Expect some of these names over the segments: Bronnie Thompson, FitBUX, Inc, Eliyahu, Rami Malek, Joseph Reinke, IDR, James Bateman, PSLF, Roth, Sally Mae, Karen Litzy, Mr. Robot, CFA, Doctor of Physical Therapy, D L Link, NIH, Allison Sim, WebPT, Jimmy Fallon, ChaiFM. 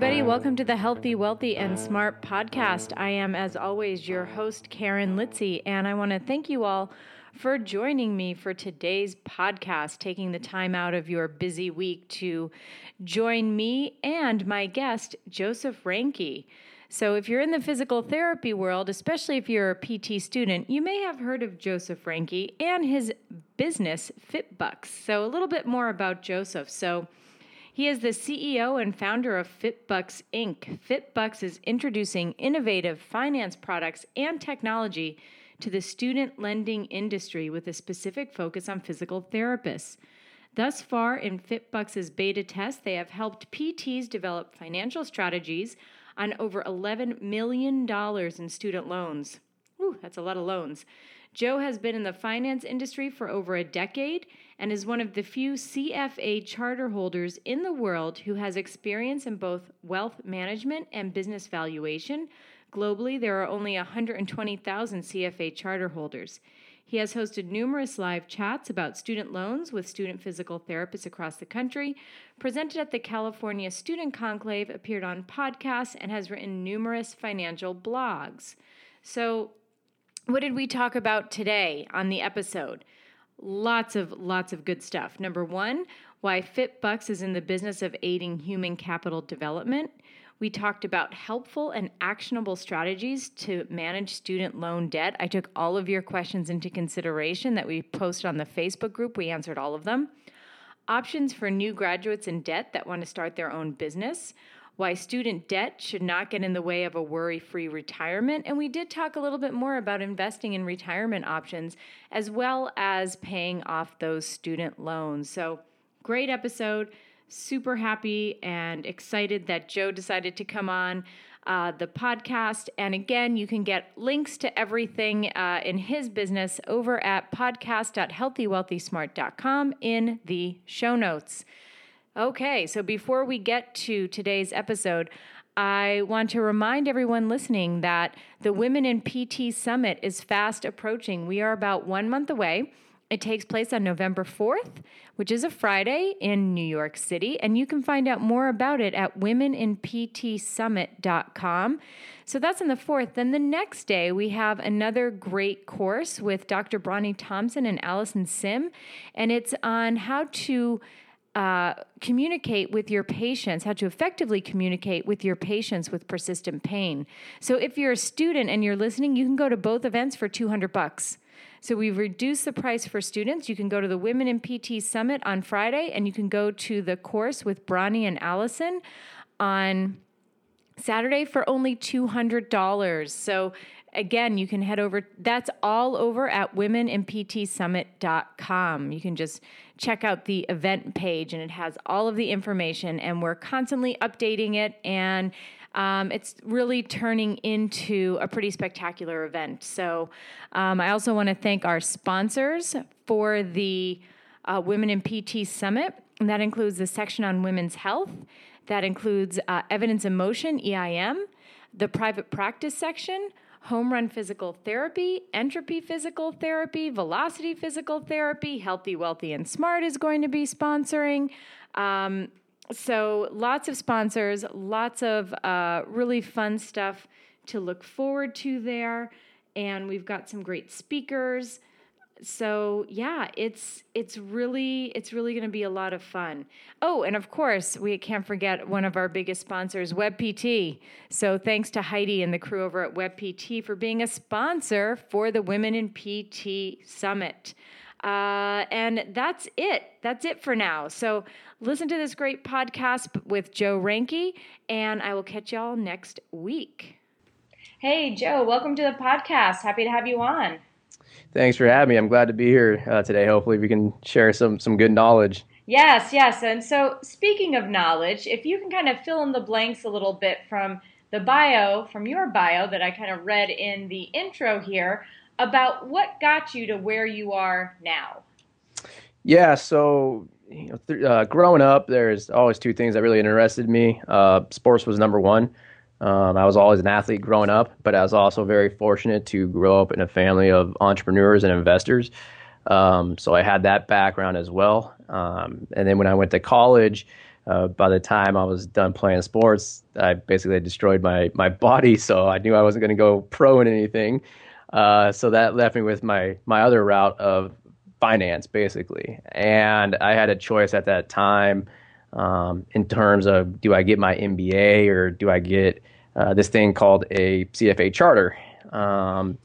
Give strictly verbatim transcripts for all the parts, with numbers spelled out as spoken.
everybody. Welcome to the Healthy, Wealthy, and Smart podcast. I am, as always, your host, Karen Litzy, and I want to thank you all for joining me for today's podcast, taking the time out of your busy week to join me and my guest, Joseph Reinke. So if you're in the physical therapy world, especially if you're a P T student, you may have heard of Joseph Reinke and his business, FitBUX. So a little bit more about Joseph. So he is the C E O and founder of FitBUX, Incorporated. FitBUX is introducing innovative finance products and technology to the student lending industry with a specific focus on physical therapists. Thus far in FitBUX's beta test, they have helped P Ts develop financial strategies on over eleven million dollars in student loans. Ooh, that's a lot of loans. Joe has been in the finance industry for over a decade and is one of the few C F A charter holders in the world who has experience in both wealth management and business valuation. Globally, there are only one hundred twenty thousand C F A charter holders. He has hosted numerous live chats about student loans with student physical therapists across the country, presented at the California Student Conclave, appeared on podcasts, and has written numerous financial blogs. So what did we talk about today on the episode? Lots of, lots of good stuff. Number one, why FitBUX is in the business of aiding human capital development. We talked about helpful and actionable strategies to manage student loan debt. I took all of your questions into consideration that we posted on the Facebook group. We answered all of them. Options for new graduates in debt that want to start their own business. Why student debt should not get in the way of a worry-free retirement. And we did talk a little bit more about investing in retirement options as well as paying off those student loans. So great episode. Super happy and excited that Joe decided to come on uh, the podcast. And again, you can get links to everything uh, in his business over at podcast dot healthy wealthy smart dot com in the show notes. Okay, so before we get to today's episode, I want to remind everyone listening that the Women in P T Summit is fast approaching. We are about one month away. It takes place on November fourth, which is a Friday in New York City, and you can find out more about it at women in P T summit dot com. So that's on the fourth. Then the next day, we have another great course with Doctor Bronnie Thompson and Allison Sim, and it's on how to uh, communicate with your patients, how to effectively communicate with your patients with persistent pain. So if you're a student and you're listening, you can go to both events for two hundred bucks. So we've reduced the price for students. You can go to the Women in P T Summit on Friday, and you can go to the course with Bronnie and Allison on Saturday for only two hundred dollars. So again, you can head over. That's all over at women in P T summit dot com. You can just check out the event page, and it has all of the information, and we're constantly updating it, and Um, it's really turning into a pretty spectacular event. So um, I also want to thank our sponsors for the uh, Women in P T Summit. And that includes the section on women's health. That includes uh, Evidence in Motion, E I M, the private practice section, home run physical therapy, entropy physical therapy, velocity physical therapy, Healthy, Wealthy, and Smart is going to be sponsoring. Um So lots of sponsors, lots of uh, really fun stuff to look forward to there. And we've got some great speakers. So yeah, it's it's really it's really going to be a lot of fun. Oh, and of course, we can't forget one of our biggest sponsors, WebPT. So thanks to Heidi and the crew over at WebPT for being a sponsor for the Women in P T Summit. Uh, and that's it. That's it for now. So listen to this great podcast with Joe Reinke, and I will catch y'all next week. Hey, Joe, welcome to the podcast. Happy to have you on. Thanks for having me. I'm glad to be here uh, today. Hopefully we can share some, some good knowledge. Yes, yes. And so speaking of knowledge, if you can kind of fill in the blanks a little bit from the bio, from your bio that I kind of read in the intro here, about what got you to where you are now. Yeah, so you know, th- uh, growing up, there's always two things that really interested me. Uh, sports was number one. Um, I was always an athlete growing up, but I was also very fortunate to grow up in a family of entrepreneurs and investors. Um, so I had that background as well. Um, and then when I went to college, uh, by the time I was done playing sports, I basically destroyed my my body, so I knew I wasn't going to go pro in anything. Uh, so that left me with my my other route of finance, basically. And I had a choice at that time um, in terms of, do I get my M B A or do I get uh, this thing called a C F A charter? Um,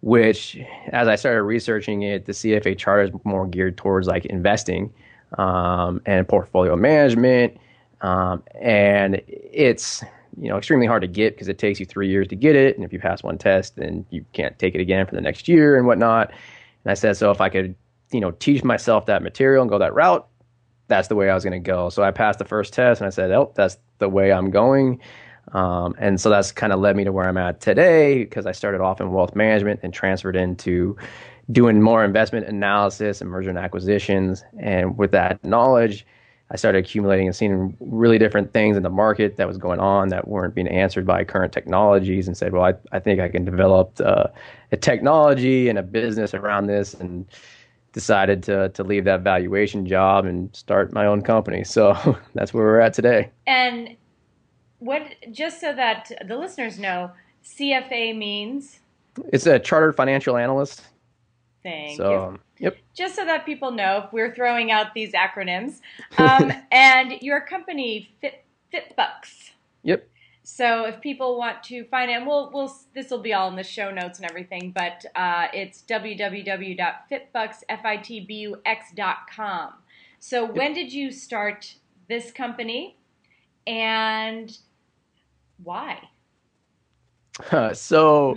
which, as I started researching it, the C F A charter is more geared towards like investing um, and portfolio management. Um, and it's, you know, extremely hard to get because it takes you three years to get it. And if you pass one test, then you can't take it again for the next year and whatnot. And I said, so if I could, you know, teach myself that material and go that route, that's the way I was going to go. So I passed the first test and I said, oh, that's the way I'm going. Um, and so that's kind of led me to where I'm at today, because I started off in wealth management and transferred into doing more investment analysis and merger and acquisitions. And with that knowledge, I started accumulating and seeing really different things in the market that was going on that weren't being answered by current technologies, and said, well, I, I think I can develop uh, a technology and a business around this, and decided to to leave that valuation job and start my own company. So that's where we're at today. And what, just so that the listeners know, C F A means? It's a Chartered Financial Analyst. Thank so, you. Um, yep. Just so that people know, we're throwing out these acronyms. Um, and your company, Fit, FitBUX. Yep. So if people want to find it, and we'll, we'll, this will be all in the show notes and everything, but uh, it's w w w dot fitbux dot com. So yep. When did you start this company and why? Uh, so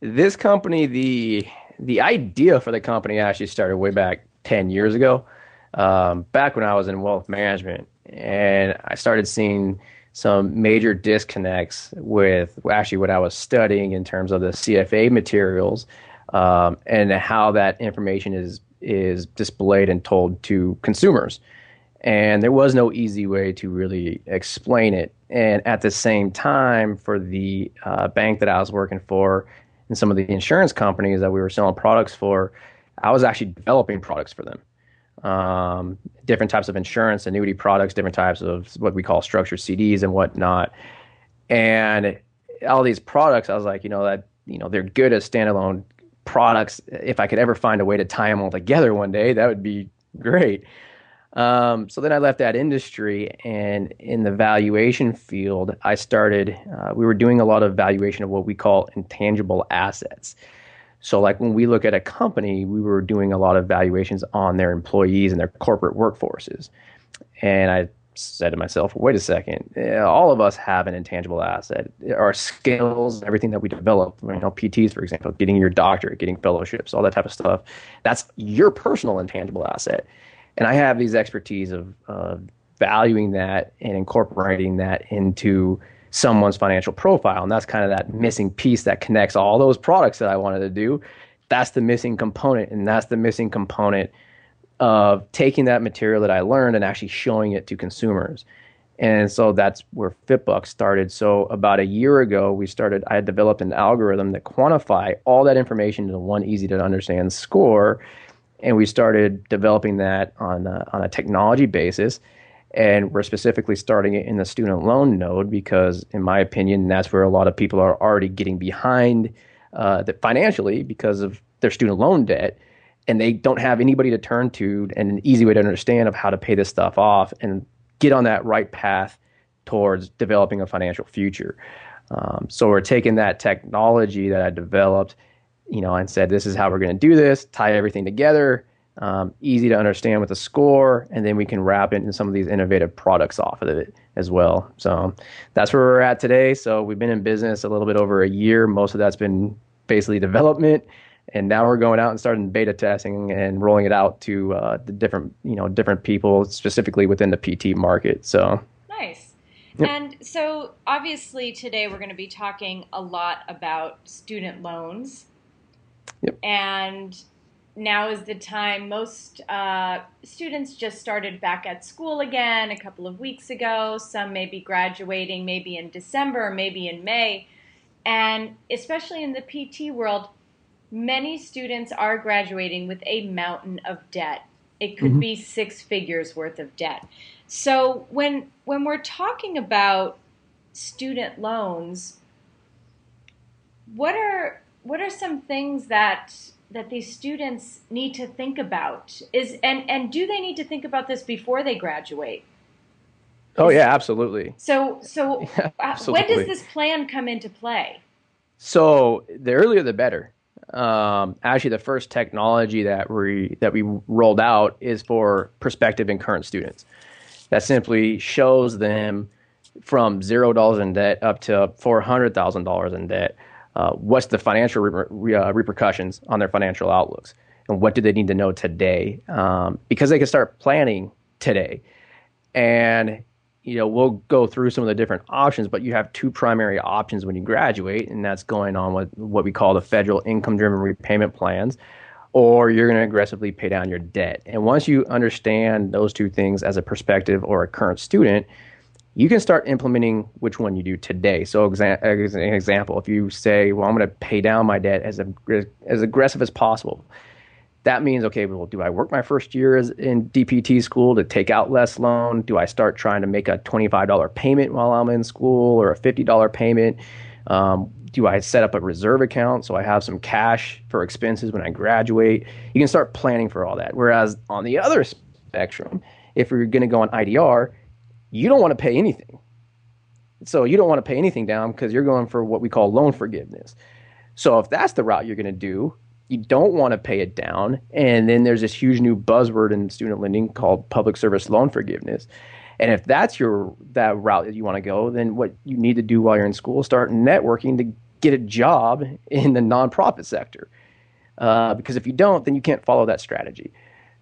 this company, the... The idea for the company actually started way back ten years ago, um, back when I was in wealth management. And I started seeing some major disconnects with actually what I was studying in terms of the C F A materials um, and how that information is is displayed and told to consumers. And there was no easy way to really explain it. And at the same time, for the uh, bank that I was working for, and some of the insurance companies that we were selling products for, I was actually developing products for them. Um, different types of insurance, annuity products, different types of what we call structured C Ds and whatnot. And all these products, I was like, you know, that, you know, they're good as standalone products. If I could ever find a way to tie them all together one day, that would be great. Um, so then I left that industry, and in the valuation field, I started, uh, we were doing a lot of valuation of what we call intangible assets. So like when we look at a company, we were doing a lot of valuations on their employees and their corporate workforces. And I said to myself, wait a second, all of us have an intangible asset. Our skills, everything that we develop, you know, P Ts, for example, getting your doctorate, getting fellowships, all that type of stuff, that's your personal intangible asset. And I have these expertise of uh, valuing that and incorporating that into someone's financial profile. And that's kind of that missing piece that connects all those products that I wanted to do. That's the missing component. And that's the missing component of taking that material that I learned and actually showing it to consumers. And so that's where FitBUX started. So about a year ago, we started, I had developed an algorithm that quantified all that information into one easy to understand score. And we started developing that on a, on a technology basis, and we're specifically starting it in the student loan node because, in my opinion, that's where a lot of people are already getting behind uh, that financially because of their student loan debt, and they don't have anybody to turn to and an easy way to understand of how to pay this stuff off and get on that right path towards developing a financial future. Um, so we're taking that technology that I developed, you know, and said, this is how we're going to do this, tie everything together, um, easy to understand with a score, and then we can wrap it in some of these innovative products off of it as well. So that's where we're at today. So we've been in business a little bit over a year. Most of that's been basically development, and now we're going out and starting beta testing and rolling it out to uh, the different, you know, different people, specifically within the P T market. So nice. Yep. And so obviously today we're going to be talking a lot about student loans. Yep. And now is the time. Most uh, students just started back at school again a couple of weeks ago. Some may be graduating maybe in December, maybe in May. And especially in the P T world, many students are graduating with a mountain of debt. It could mm-hmm. be six figures worth of debt. So when when we're talking about student loans, what are what are some things that that these students need to think about? Is and, and do they need to think about this before they graduate? Oh yeah, absolutely. So so yeah, absolutely. When does this plan come into play? So the earlier the better. Um, actually, the first technology that we that we rolled out is for prospective and current students. That simply shows them from zero dollars in debt up to four hundred thousand dollars in debt. Uh, what's the financial re- re- uh, repercussions on their financial outlooks, and what do they need to know today? Um, because they can start planning today, and you know we'll go through some of the different options. But you have two primary options when you graduate, and that's going on with what we call the federal income-driven repayment plans, or you're going to aggressively pay down your debt. And once you understand those two things as a prospective or a current student, you can start implementing which one you do today. So exa- as an example, if you say, well, I'm going to pay down my debt as ag- as aggressive as possible, that means, okay, well, do I work my first year as in D P T school to take out less loan? Do I start trying to make a twenty-five dollars payment while I'm in school or a fifty dollars payment? Um, do I set up a reserve account so I have some cash for expenses when I graduate? You can start planning for all that. Whereas on the other spectrum, if you're going to go on I D R, you don't want to pay anything. So you don't want to pay anything down because you're going for what we call loan forgiveness. So if that's the route you're going to do, you don't want to pay it down. And then there's this huge new buzzword in student lending called public service loan forgiveness. And if that's your that route that you want to go, then what you need to do while you're in school, start networking to get a job in the nonprofit sector. Uh, because if you don't, then you can't follow that strategy.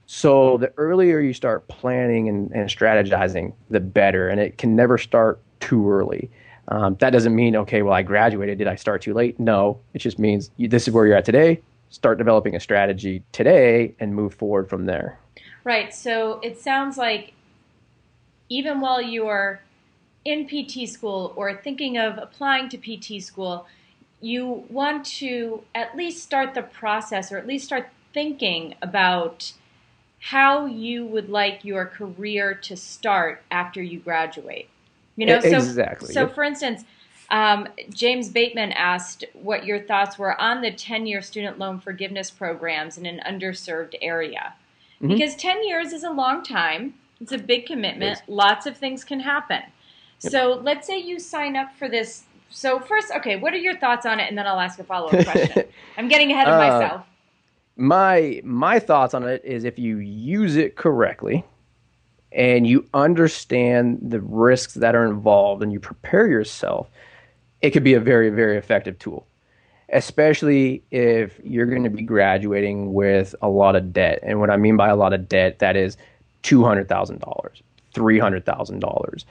So the earlier you start planning and, and strategizing, the better. And it can never start too early. Um, that doesn't mean, okay, well, I graduated. Did I start too late? No, it just means you, this is where you're at today. Start developing a strategy today and move forward from there. Right. So it sounds like even while you are in P T school or thinking of applying to P T school, you want to at least start the process or at least start thinking about how you would like your career to start after you graduate. You know, so, exactly. So for instance, um, James Bateman asked what your thoughts were on the ten-year student loan forgiveness programs in an underserved area. Mm-hmm. Because ten years is a long time. It's a big commitment. Lots of things can happen. Yep. So let's say you sign up for this. So first, okay, what are your thoughts on it? And then I'll ask a follow-up question. I'm getting ahead of uh, myself. My my thoughts on it is if you use it correctly and you understand the risks that are involved and you prepare yourself, it could be a very, very effective tool, especially if you're going to be graduating with a lot of debt. And what I mean by a lot of debt, that is two hundred thousand dollars, three hundred thousand dollars.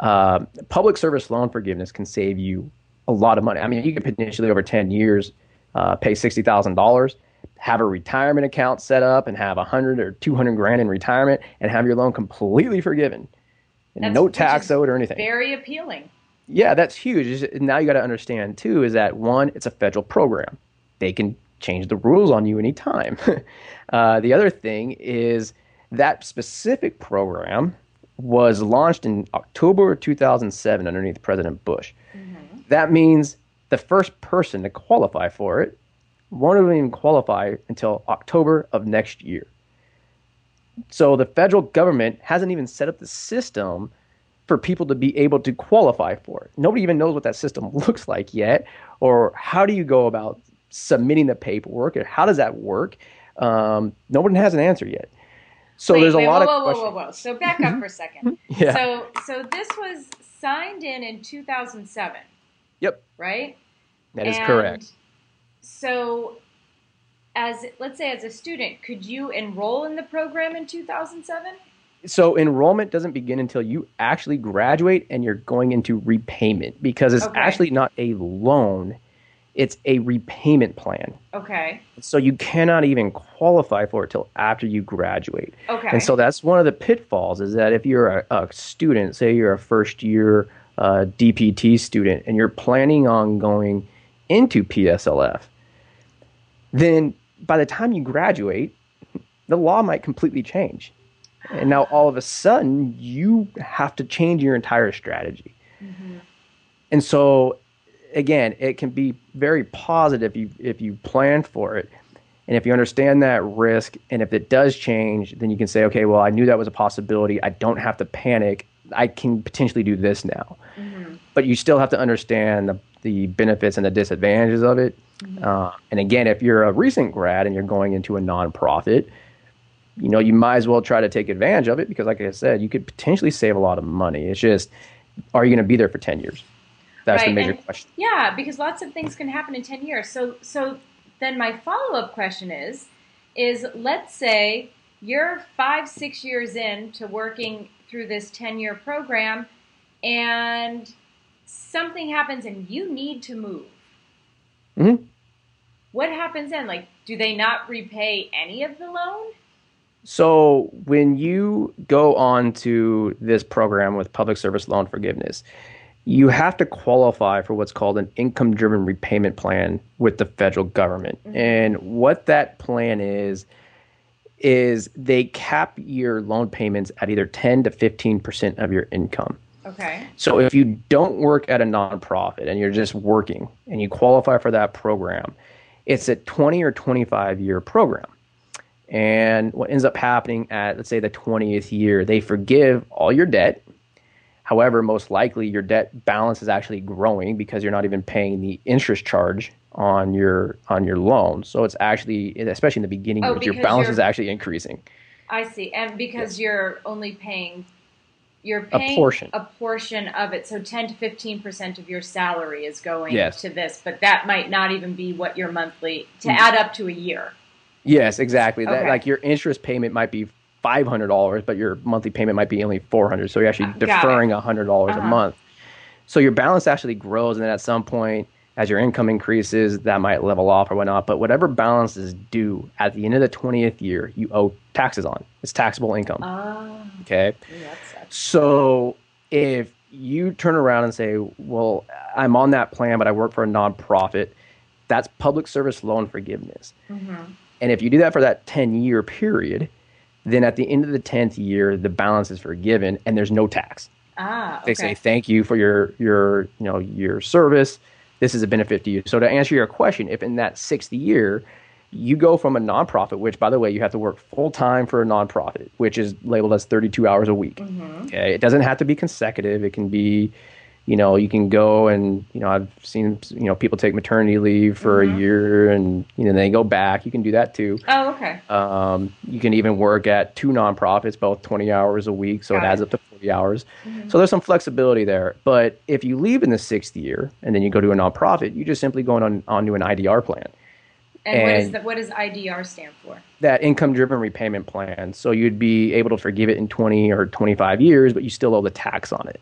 Uh, public service loan forgiveness can save you a lot of money. I mean, you could potentially over ten years uh, pay sixty thousand dollars. Have a retirement account set up and have a hundred or two hundred grand in retirement and have your loan completely forgiven, and that's, no tax owed or anything. Very appealing. Yeah, that's huge. Now you got to understand too is that one, it's a federal program; they can change the rules on you anytime. uh, the other thing is that specific program was launched in October two thousand seven underneath President Bush. Mm-hmm. That means the first person to qualify for it won't even qualify until October of next year. So the federal government hasn't even set up the system for people to be able to qualify for it. Nobody even knows what that system looks like yet, or how do you go about submitting the paperwork, or how does that work? Um, nobody has an answer yet. So wait, there's wait, a lot whoa, of whoa, whoa, whoa, whoa. So back up for a second. Yeah. So, so this was signed in in two thousand seven. Yep. Right? That is and correct. So, as let's say as a student, could you enroll in the program in two thousand seven? So enrollment doesn't begin until you actually graduate and you're going into repayment because it's okay. Actually not a loan. It's a repayment plan. Okay. So you cannot even qualify for it till after you graduate. Okay. And so that's one of the pitfalls is that if you're a, a student, say you're a first year uh, D P T student and you're planning on going into P S L F, then by the time you graduate, the law might completely change. And now all of a sudden you have to change your entire strategy. Mm-hmm. And so again, it can be very positive if you, if you plan for it. And if you understand that risk, and if it does change, then you can say, okay, well, I knew that was a possibility. I don't have to panic. I can potentially do this now. Mm-hmm. But you still have to understand the, the benefits and the disadvantages of it. Mm-hmm. Uh, and again, if you're a recent grad and you're going into a nonprofit, you know, you might as well try to take advantage of it, because like I said, you could potentially save a lot of money. It's just, are you going to be there for ten years? That's right. The major and, question. Yeah, because lots of things can happen in ten years. So, so then my follow-up question is, is let's say you're five, six years in to working through this ten-year program, and something happens and you need to move. Mm-hmm. What happens then? Like, do they not repay any of the loan? So when you go on to this program with public service loan forgiveness, you have to qualify for what's called an income-driven repayment plan with the federal government. Mm-hmm. And what that plan is, is they cap your loan payments at either ten to fifteen percent of your income. Okay. So if you don't work at a nonprofit and you're just working and you qualify for that program, it's a twenty or twenty-five year program. And what ends up happening at, let's say, the twentieth year, they forgive all your debt. However, most likely your debt balance is actually growing because you're not even paying the interest charge on your on your loan. So it's actually, especially in the beginning, oh, your balance is actually increasing. I see. And because yeah. you're only paying, you're paying a portion. a portion of it. So ten to fifteen percent of your salary is going yes. to this, but that might not even be what your monthly, to mm. add up to a year. Yes, exactly. Okay. That, like, your interest payment might be five hundred dollars, but your monthly payment might be only four hundred dollars. So you're actually deferring one hundred dollars uh-huh. a month. So your balance actually grows, and then at some point, as your income increases, that might level off or whatnot. But whatever balance is due at the end of the twentieth year, you owe taxes on. It's taxable income. Oh. Okay. Yeah, so if you turn around and say, well, I'm on that plan, but I work for a nonprofit, that's public service loan forgiveness. Mm-hmm. And if you do that for that ten-year period, then at the end of the tenth year, the balance is forgiven and there's no tax. Ah, okay. They say, thank you for your your you know your service. This is a benefit to you. So to answer your question, if in that sixth year, you go from a nonprofit, which, by the way, you have to work full-time for a nonprofit, which is labeled as thirty-two hours a week. Mm-hmm. Okay? It doesn't have to be consecutive. It can be, you know, you can go and, you know, I've seen, you know, people take maternity leave for mm-hmm. a year and, you know, they go back. You can do that too. Oh, okay. Um, you can even work at two nonprofits, both twenty hours a week. So Got it adds it. up to forty hours. Mm-hmm. So there's some flexibility there. But if you leave in the sixth year and then you go to a nonprofit, you're just simply going on, on to an I D R plan. And, and what is the, what does I D R stand for? That income-driven repayment plan. So you'd be able to forgive it in twenty or twenty-five years, but you still owe the tax on it.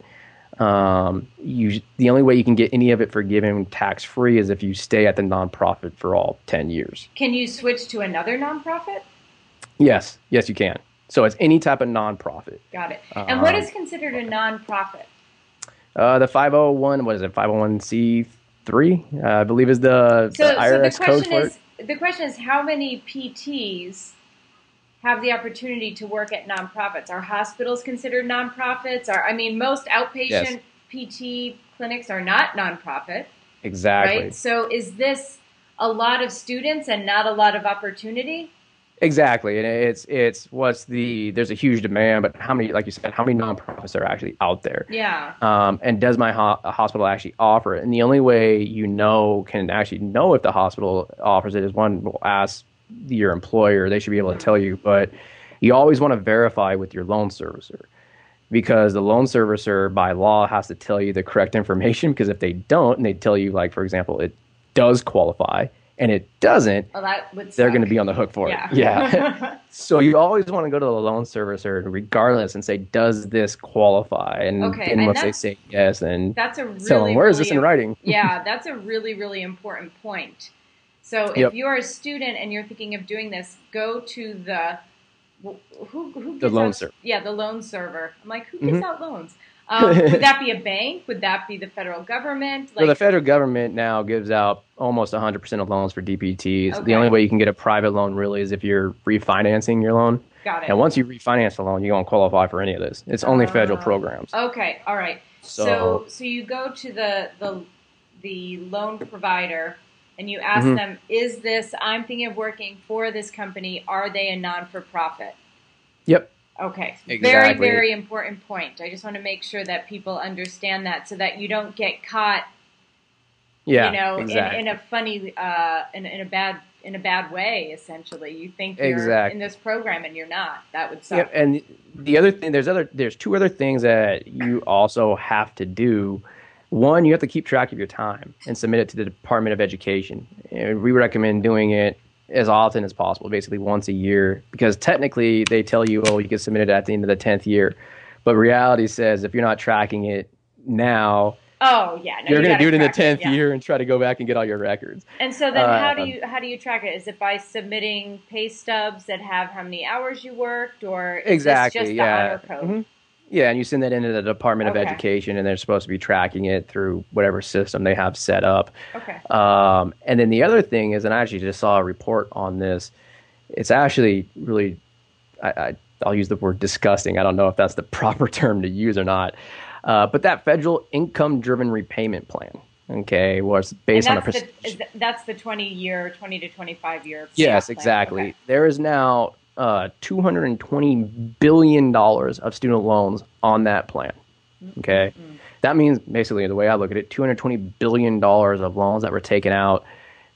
Um, you, the only way you can get any of it forgiven tax-free is if you stay at the nonprofit for all ten years. Can you switch to another nonprofit? Yes. Yes, you can. So it's any type of nonprofit. Got it. And um, what is considered a nonprofit? Uh, the five oh one, what is it, five oh one c three, uh, I believe is the, so, the I R S so the question code is, for it. The question is, how many P Ts have the opportunity to work at nonprofits? Are hospitals considered nonprofits? Are I mean, most outpatient yes. P T clinics are not nonprofit. Exactly. Right? So is this a lot of students and not a lot of opportunity? Exactly. And it's it's what's the there's a huge demand, but how many, like you said, how many nonprofits are actually out there? Yeah. Um, and does my ho- hospital actually offer it? And the only way you know can actually know if the hospital offers it is one will ask your employer. They should be able to tell you, but you always want to verify with your loan servicer, because the loan servicer by law has to tell you the correct information, because if they don't and they tell you, like, for example, it does qualify and it doesn't, well, that would they're going to be on the hook for yeah. it. Yeah. So you always want to go to the loan servicer regardless and say, does this qualify? And, okay, and once they say yes, then that's a really, tell them, where really, is this in writing? Yeah, that's a really, really important point. So if yep. you're a student and you're thinking of doing this, go to the who who gets the loan out, server. Yeah, the loan server. I'm like, who gives mm-hmm. out loans? Um, would that be a bank? Would that be the federal government? Like, well, the federal government now gives out almost one hundred percent of loans for D P Ts. Okay. The only way you can get a private loan really is if you're refinancing your loan. Got it. And once you refinance the loan, you don't qualify for any of this. It's only uh, federal programs. Okay. All right. So, so, so you go to the the the loan provider and you ask mm-hmm. them, "Is this? I'm thinking of working for this company. Are they a non-for-profit?" Yep. Okay. Exactly. Very, very important point. I just want to make sure that people understand that so that you don't get caught, yeah, you know, exactly. in, in a funny, uh, in, in a bad, in a bad way, essentially. You think you're exactly. in this program and you're not. That would suck. Yep. And the other thing, there's other, there's two other things that you also have to do. One, you have to keep track of your time and submit it to the Department of Education. And we recommend doing it as often as possible, basically once a year, because technically they tell you, oh, you can submit it at the end of the tenth year. But reality says if you're not tracking it now, oh yeah, no, you're you going to do it in the tenth yeah. year and try to go back and get all your records. And so then uh, how do you how do you track it? Is it by submitting pay stubs that have how many hours you worked, or is exactly, this just the yeah. honor code? Mm-hmm. Yeah, and you send that into the Department okay. of Education, and they're supposed to be tracking it through whatever system they have set up. Okay. Um, and then the other thing is, and I actually just saw a report on this. It's actually really, I, I, I'll use the word disgusting. I don't know if that's the proper term to use or not. Uh, but that federal income-driven repayment plan, okay, was based on a percentage. The, that's the twenty-year, twenty to twenty-five-year. Yes, plan. Exactly. Okay. There is now Uh, two hundred twenty billion dollars of student loans on that plan, okay? Mm-hmm. That means, basically, the way I look at it, two hundred twenty billion dollars of loans that were taken out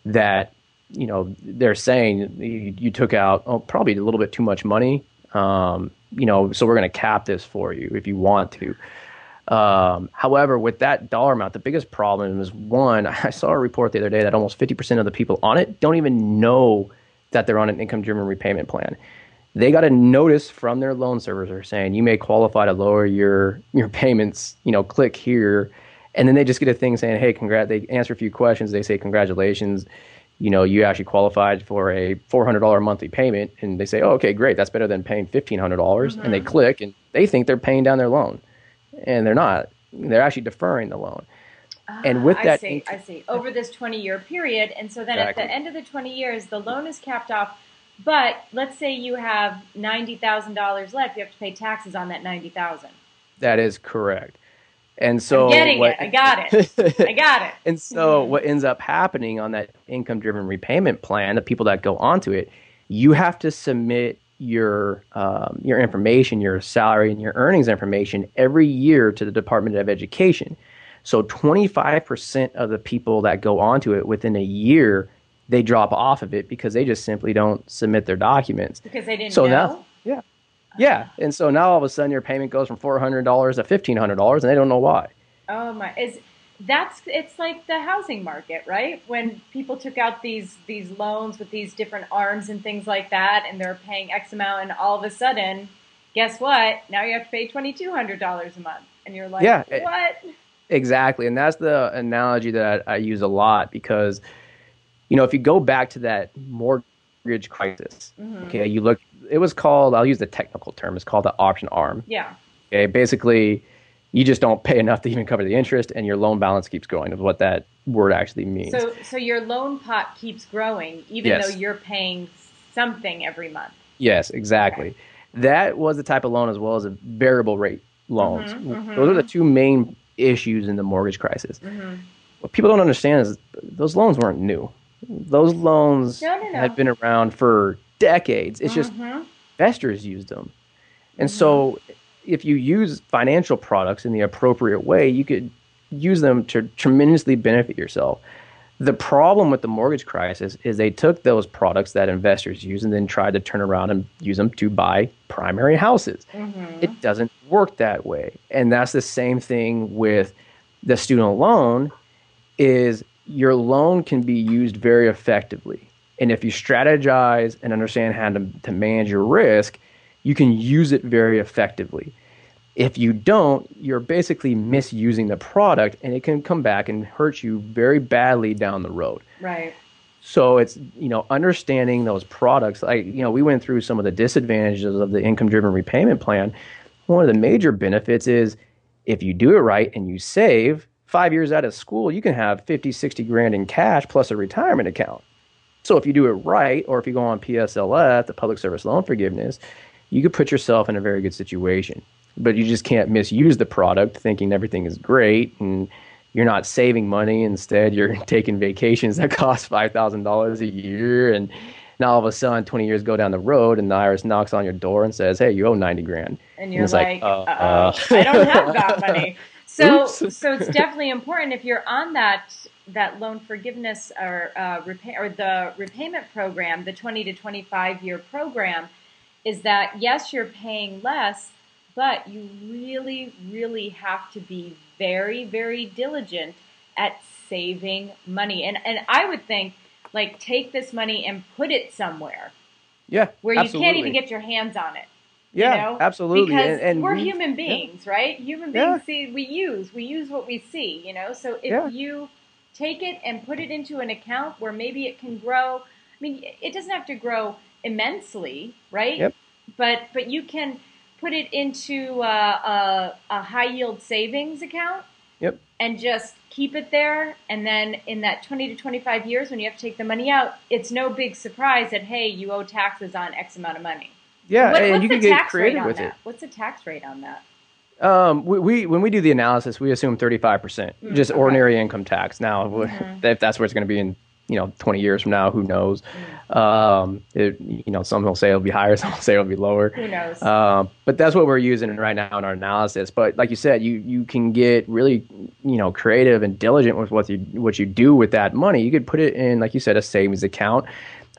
that, you know, they're saying you, you took out oh, probably a little bit too much money, um, you know, so we're going to cap this for you if you want to. Um, however, with that dollar amount, the biggest problem is, one, I saw a report the other day that almost fifty percent of the people on it don't even know that they're on an income-driven repayment plan. They got a notice from their loan servicer saying, you may qualify to lower your your payments, you know, click here. And then they just get a thing saying, hey, congrats. They answer a few questions. They say, congratulations, you know, you actually qualified for a four hundred dollars monthly payment. And they say, oh, okay, great. That's better than paying fifteen hundred dollars. Mm-hmm. And they click, and they think they're paying down their loan. And they're not. They're actually deferring the loan. Ah, and with that, I see, I see. Over this twenty-year period, and so then exactly. at the end of the twenty years, the loan is capped off. But let's say you have ninety thousand dollars left; you have to pay taxes on that ninety thousand. That is correct. And so, I'm getting what, it, I got it, I got it. And so, what ends up happening on that income-driven repayment plan, the people that go onto it, you have to submit your um, your information, your salary, and your earnings information every year to the Department of Education. So twenty-five percent of the people that go onto it within a year, they drop off of it because they just simply don't submit their documents. Because they didn't so know? Now, yeah. Yeah. Oh. And so now all of a sudden your payment goes from four hundred dollars to fifteen hundred dollars and they don't know why. Oh my. Is that's it's like the housing market, right? When people took out these these loans with these different arms and things like that, and they're paying X amount, and all of a sudden, guess what? Now you have to pay twenty-two hundred dollars a month. And you're like, yeah, what? It, Exactly, and that's the analogy that I, I use a lot because, you know, if you go back to that mortgage crisis, mm-hmm. okay, you look, it was called, I'll use the technical term, it's called the option arm. Yeah. Okay, basically, you just don't pay enough to even cover the interest, and your loan balance keeps growing, is what that word actually means. So, so your loan pot keeps growing, even yes. though you're paying something every month. Yes, exactly. Okay. That was the type of loan as well as a variable rate loans. Mm-hmm, mm-hmm. Those are the two main issues in the mortgage crisis. Mm-hmm. What people don't understand is those loans weren't new. Those loans no, no, no. had been around for decades. It's mm-hmm. just investors used them. And mm-hmm. so if you use financial products in the appropriate way, you could use them to tremendously benefit yourself. The problem with the mortgage crisis is they took those products that investors use and then tried to turn around and use them to buy primary houses. Mm-hmm. It doesn't work that way. And that's the same thing with the student loan is your loan can be used very effectively. And if you strategize and understand how to, to manage your risk, you can use it very effectively. If you don't, you're basically misusing the product, and it can come back and hurt you very badly down the road. Right. So it's, you know, understanding those products. I, you know, we went through some of the disadvantages of the income-driven repayment plan. One of the major benefits is If you do it right and you save five years out of school, you can have fifty, sixty grand in cash plus a retirement account. So if you do it right, or if you go on P S L F, the Public Service Loan Forgiveness, you could put yourself in a very good situation. But you just can't misuse the product thinking everything is great and you're not saving money. Instead, you're taking vacations that cost five thousand dollars a year. And now all of a sudden, twenty years go down the road and the I R S knocks on your door and says, hey, you owe ninety grand. And you're and it's like, like uh, uh, I don't have that money. So so it's definitely important if you're on that that loan forgiveness or, uh, repay, or the repayment program, the twenty to twenty-five year program, is that, yes, you're paying less, but you really, really have to be very, very diligent at saving money. And and I would think, like, take this money and put it somewhere. Yeah, where absolutely. You can't even get your hands on it. Yeah, you know? Absolutely. Because and, and we're we, human beings, yeah. right? Human beings, yeah. see, we use. We use what we see, you know? So if yeah. you take it and put it into an account where maybe it can grow. I mean, it doesn't have to grow immensely, right? Yep. But But you can put it into uh, a, a high-yield savings account yep. and just keep it there. And then in that twenty to twenty-five years when you have to take the money out, it's no big surprise that, hey, you owe taxes on X amount of money. Yeah, what, and you can get creative with that? it. What's the tax rate on that? Um, we, we when we do the analysis, we assume thirty-five percent, mm-hmm. just ordinary income tax. Now, mm-hmm. if that's where it's going to be in, you know, twenty years from now, who knows? Mm-hmm. Um, it, you know, some will say it'll be higher, some will say it'll be lower. Who knows? Um, but that's what we're using right now in our analysis. But like you said, you you can get really, you know, creative and diligent with what you what you do with that money. You could put it in, like you said, a savings account.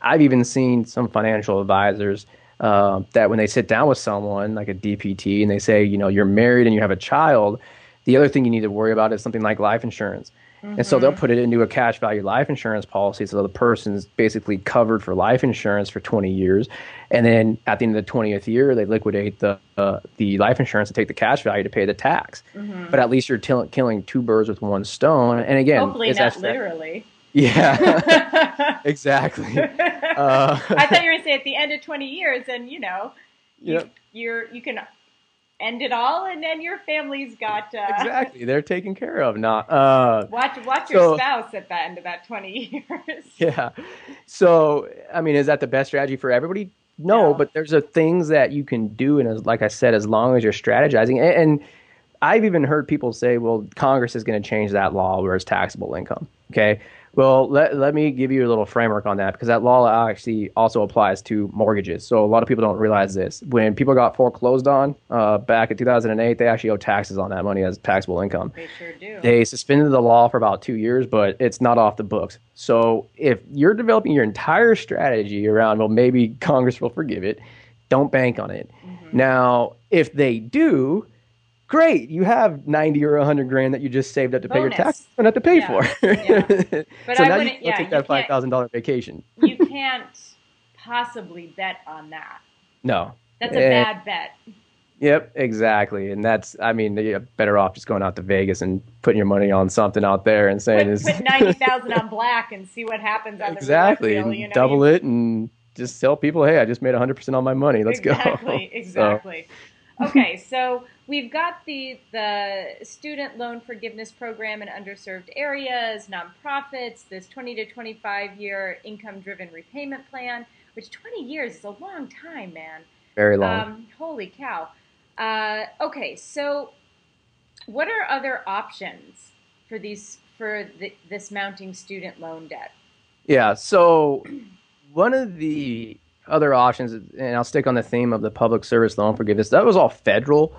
I've even seen some financial advisors uh, that when they sit down with someone like a D P T and they say, you know, you're married and you have a child, the other thing you need to worry about is something like life insurance. And so they'll put it into a cash value life insurance policy. So the person's basically covered for life insurance for twenty years. And then at the end of the twentieth year, they liquidate the uh, the life insurance and take the cash value to pay the tax. Mm-hmm. But at least you're t- killing two birds with one stone. And again, hopefully it's not actually, literally. Yeah, exactly. Uh, I thought you were going to say at the end of twenty years and, you know, you, yep. you're, you can end it all, and then your family's got uh, exactly. They're taken care of. Not uh, watch watch your so, spouse at the end of that twenty years. Yeah. So, I mean, is that the best strategy for everybody? No, yeah. but there's a things that you can do, and like I said, as long as you're strategizing. And, and I've even heard people say, "Well, Congress is going to change that law where it's taxable income." Okay. Well, let let me give you a little framework on that, because that law actually also applies to mortgages. So a lot of people don't realize this. When people got foreclosed on uh, back in two thousand eight, they actually owe taxes on that money as taxable income. They sure do. They suspended the law for about two years, but it's not off the books. So if you're developing your entire strategy around, well, maybe Congress will forgive it, don't bank on it. Mm-hmm. Now, if they do, great, you have ninety or one hundred grand that you just saved up to Bonus. pay your taxes and have to pay yeah. for. yeah. But so I now wouldn't, you yeah, take that five thousand dollars vacation. You can't possibly bet on that. No. That's a and, bad bet. Yep, exactly. And that's, I mean, you're better off just going out to Vegas and putting your money on something out there and saying, Put, put ninety thousand dollars on black and see what happens on exactly. the real deal. Exactly, you know, double you, it and just tell people, hey, I just made one hundred percent on my money. Let's exactly, go. Exactly, exactly. So. Okay, so we've got the the student loan forgiveness program in underserved areas, nonprofits, this twenty to twenty-five year income-driven repayment plan, which twenty years is a long time, man. Very long. Um, holy cow. Uh, okay, so what are other options for these for the, this mounting student loan debt? Yeah, so one of the other options, and I'll stick on the theme of the public service loan forgiveness, that was all federal.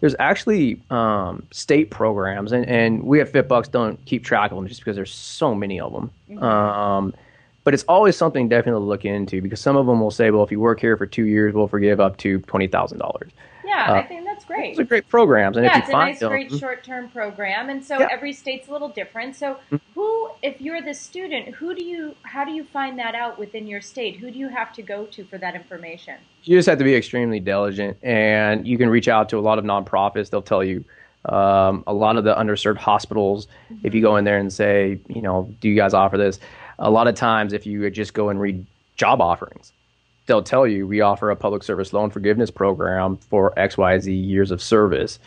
There's actually um, state programs, and, and we at FitBUX don't keep track of them just because there's so many of them. Mm-hmm. Um, but it's always something definitely to look into, because some of them will say, well, if you work here for two years, we'll forgive up to twenty thousand dollars. Yeah, uh, I think that's great. Those are great programs. And yeah, if you it's find a nice, them, great short-term program, and so yeah. every state's a little different. So mm-hmm. who, if you're the student, who do you, how do you find that out within your state? Who do you have to go to for that information? You just have to be extremely diligent, and you can reach out to a lot of nonprofits. They'll tell you. Um, a lot of the underserved hospitals, mm-hmm. if you go in there and say, you know, do you guys offer this? A lot of times, if you just go and read job offerings, they'll tell you we offer a public service loan forgiveness program for X Y Z years of service.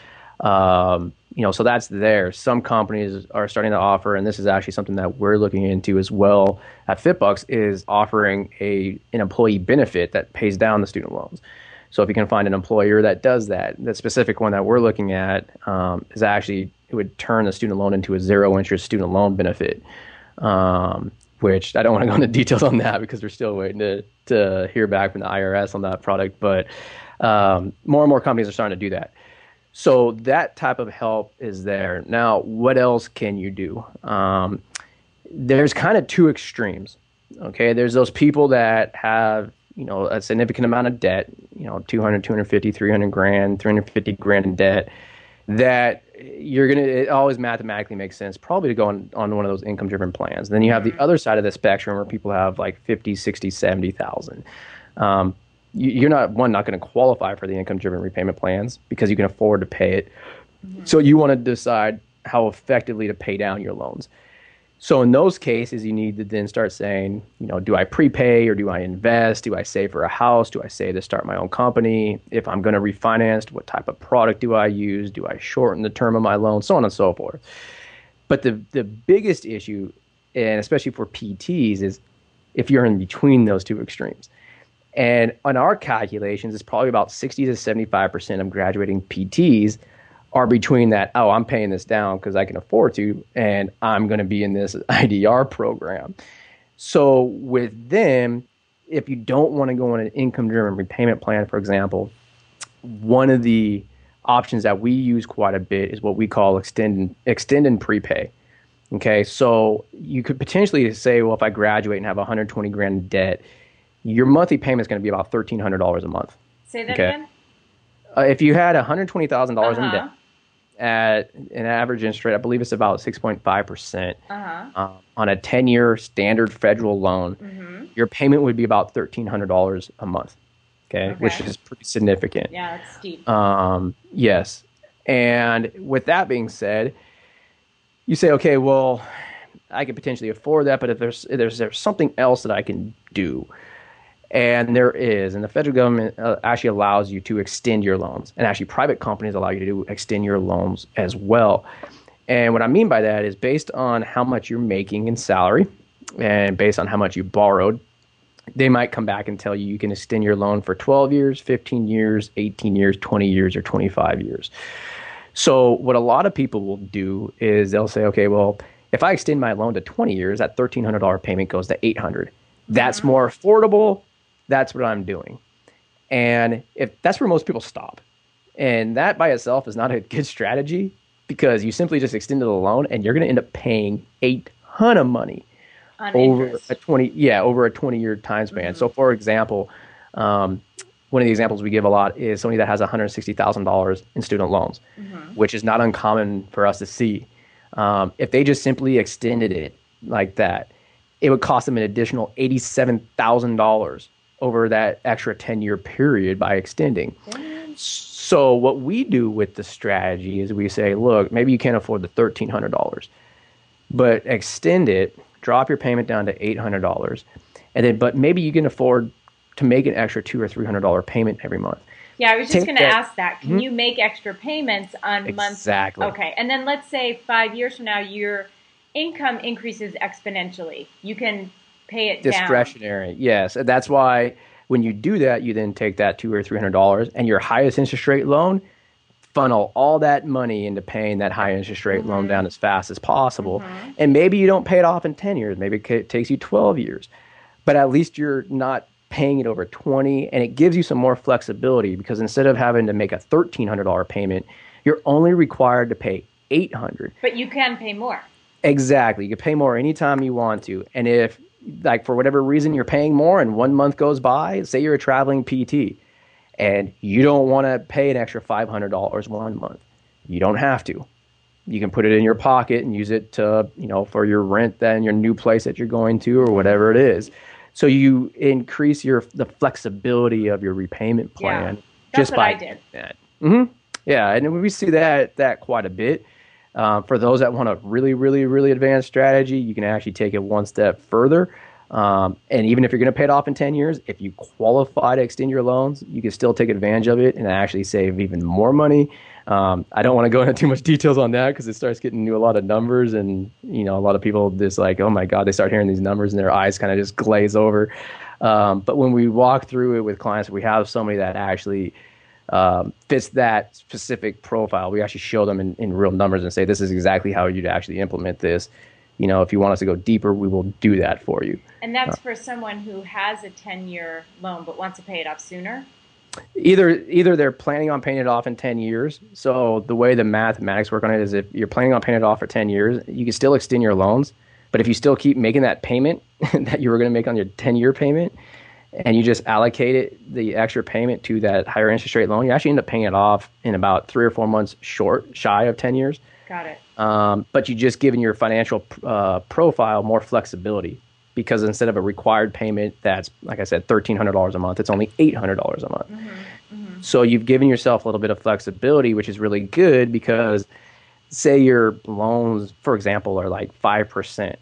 Um, you know, so that's there. Some companies are starting to offer, and this is actually something that we're looking into as well at FitBUX, is offering a an employee benefit that pays down the student loans. So if you can find an employer that does that, the specific one that we're looking at um, is actually, it would turn the student loan into a zero interest student loan benefit, um, which I don't want to go into details on that because we're still waiting to, to hear back from the I R S on that product. But um, more and more companies are starting to do that. So that type of help is there. Now, what else can you do? Um, there's kind of two extremes, okay? There's those people that have, you know, a significant amount of debt, you know, two hundred, two fifty, three hundred grand, three fifty grand in debt, that you're going to, it always mathematically makes sense probably to go on, on one of those income-driven plans. Then you have the other side of the spectrum where people have like fifty, sixty, seventy thousand. Um, you're not, one, not going to qualify for the income-driven repayment plans because you can afford to pay it. Mm-hmm. So you want to decide how effectively to pay down your loans. So in those cases, you need to then start saying, you know, do I prepay or do I invest? Do I save for a house? Do I save to start my own company? If I'm going to refinance, what type of product do I use? Do I shorten the term of my loan? So on and so forth. But the the biggest issue, and especially for P Ts, is if you're in between those two extremes. And on our calculations, it's probably about sixty to seventy-five percent of graduating P Ts are between that, oh, I'm paying this down because I can afford to, and I'm going to be in this I D R program. So with them, if you don't want to go on an income-driven repayment plan, for example, one of the options that we use quite a bit is what we call extend, extend and prepay. Okay, so you could potentially say, well, if I graduate and have one hundred twenty grand in debt, your monthly payment is going to be about thirteen hundred dollars a month. Say that okay? again? Uh, if you had one hundred twenty thousand dollars uh-huh. in debt at an average interest rate, I believe it's about six point five percent uh-huh. um, on a ten-year standard federal loan, mm-hmm. your payment would be about thirteen hundred dollars a month, okay? okay, which is pretty significant. Yeah, it's steep. Um, yes. And with that being said, you say, okay, well, I could potentially afford that, but if there's if there's, there's something else that I can do. And there is, and the federal government uh, actually allows you to extend your loans, and actually private companies allow you to do, extend your loans as well. And what I mean by that is based on how much you're making in salary and based on how much you borrowed, they might come back and tell you you can extend your loan for twelve years, fifteen years, eighteen years, twenty years, or twenty-five years. So what a lot of people will do is they'll say, okay, well, if I extend my loan to twenty years, that thirteen hundred dollars payment goes to eight hundred dollars. That's more affordable. That's what I'm doing. And if that's where most people stop. And that by itself is not a good strategy because you simply just extended a loan and you're going to end up paying a ton of money on over interest. a twenty yeah over a twenty year time span. Mm-hmm. So for example, um, one of the examples we give a lot is somebody that has one hundred sixty thousand dollars in student loans, mm-hmm. which is not uncommon for us to see. Um, if they just simply extended it like that, it would cost them an additional eighty-seven thousand dollars over that extra ten-year period by extending. Damn. So what we do with the strategy is we say, look, maybe you can't afford the thirteen hundred dollars, but extend it, drop your payment down to eight hundred dollars, and then but maybe you can afford to make an extra two hundred or three hundred dollars payment every month. Yeah, I was just going to ask that. Can mm-hmm. you make extra payments on exactly. months? Exactly. Okay, and then let's say five years from now, your income increases exponentially. You can pay it discretionary, down. Yes. That's why when you do that, you then take that two or three hundred dollars and your highest interest rate loan, funnel all that money into paying that high interest rate mm-hmm. loan down as fast as possible. Mm-hmm. And maybe you don't pay it off in ten years. Maybe it takes you twelve years, but at least you're not paying it over twenty, and it gives you some more flexibility because instead of having to make a thirteen hundred dollar payment, you're only required to pay eight hundred. But you can pay more. Exactly, you can pay more anytime you want to, and if like for whatever reason you're paying more and one month goes by, say you're a traveling P T and you don't want to pay an extra five hundred dollars one month. You don't have to. You can put it in your pocket and use it to, you know, for your rent then your new place that you're going to or whatever it is. So you increase your the flexibility of your repayment plan yeah, just by doing that. Mm-hmm. Yeah, and we see that that quite a bit. Uh, for those that want a really, really, really advanced strategy, you can actually take it one step further Um, and even if you're going to pay it off in ten years, if you qualify to extend your loans, you can still take advantage of it and actually save even more money. Um, I don't want to go into too much details on that because it starts getting into a lot of numbers, and you know, a lot of people just like, oh my God, they start hearing these numbers and their eyes kind of just glaze over. Um, but when we walk through it with clients, we have somebody that actually um, fits that specific profile. We actually show them in, in real numbers and say, this is exactly how you'd actually implement this. You know, if you want us to go deeper, we will do that for you. And that's uh, for someone who has a ten-year loan but wants to pay it off sooner? Either either they're planning on paying it off in ten years. So the way the mathematics work on it is if you're planning on paying it off for ten years, you can still extend your loans. But if you still keep making that payment that you were going to make on your ten-year payment, and you just allocate it, the extra payment to that higher interest rate loan, you actually end up paying it off in about three or four months short, shy of ten years. Got it. Um, but you just given your financial uh, profile more flexibility, because instead of a required payment that's, like I said, thirteen hundred dollars a month, it's only eight hundred dollars a month. Mm-hmm, mm-hmm. So you've given yourself a little bit of flexibility, which is really good because say your loans, for example, are like five percent.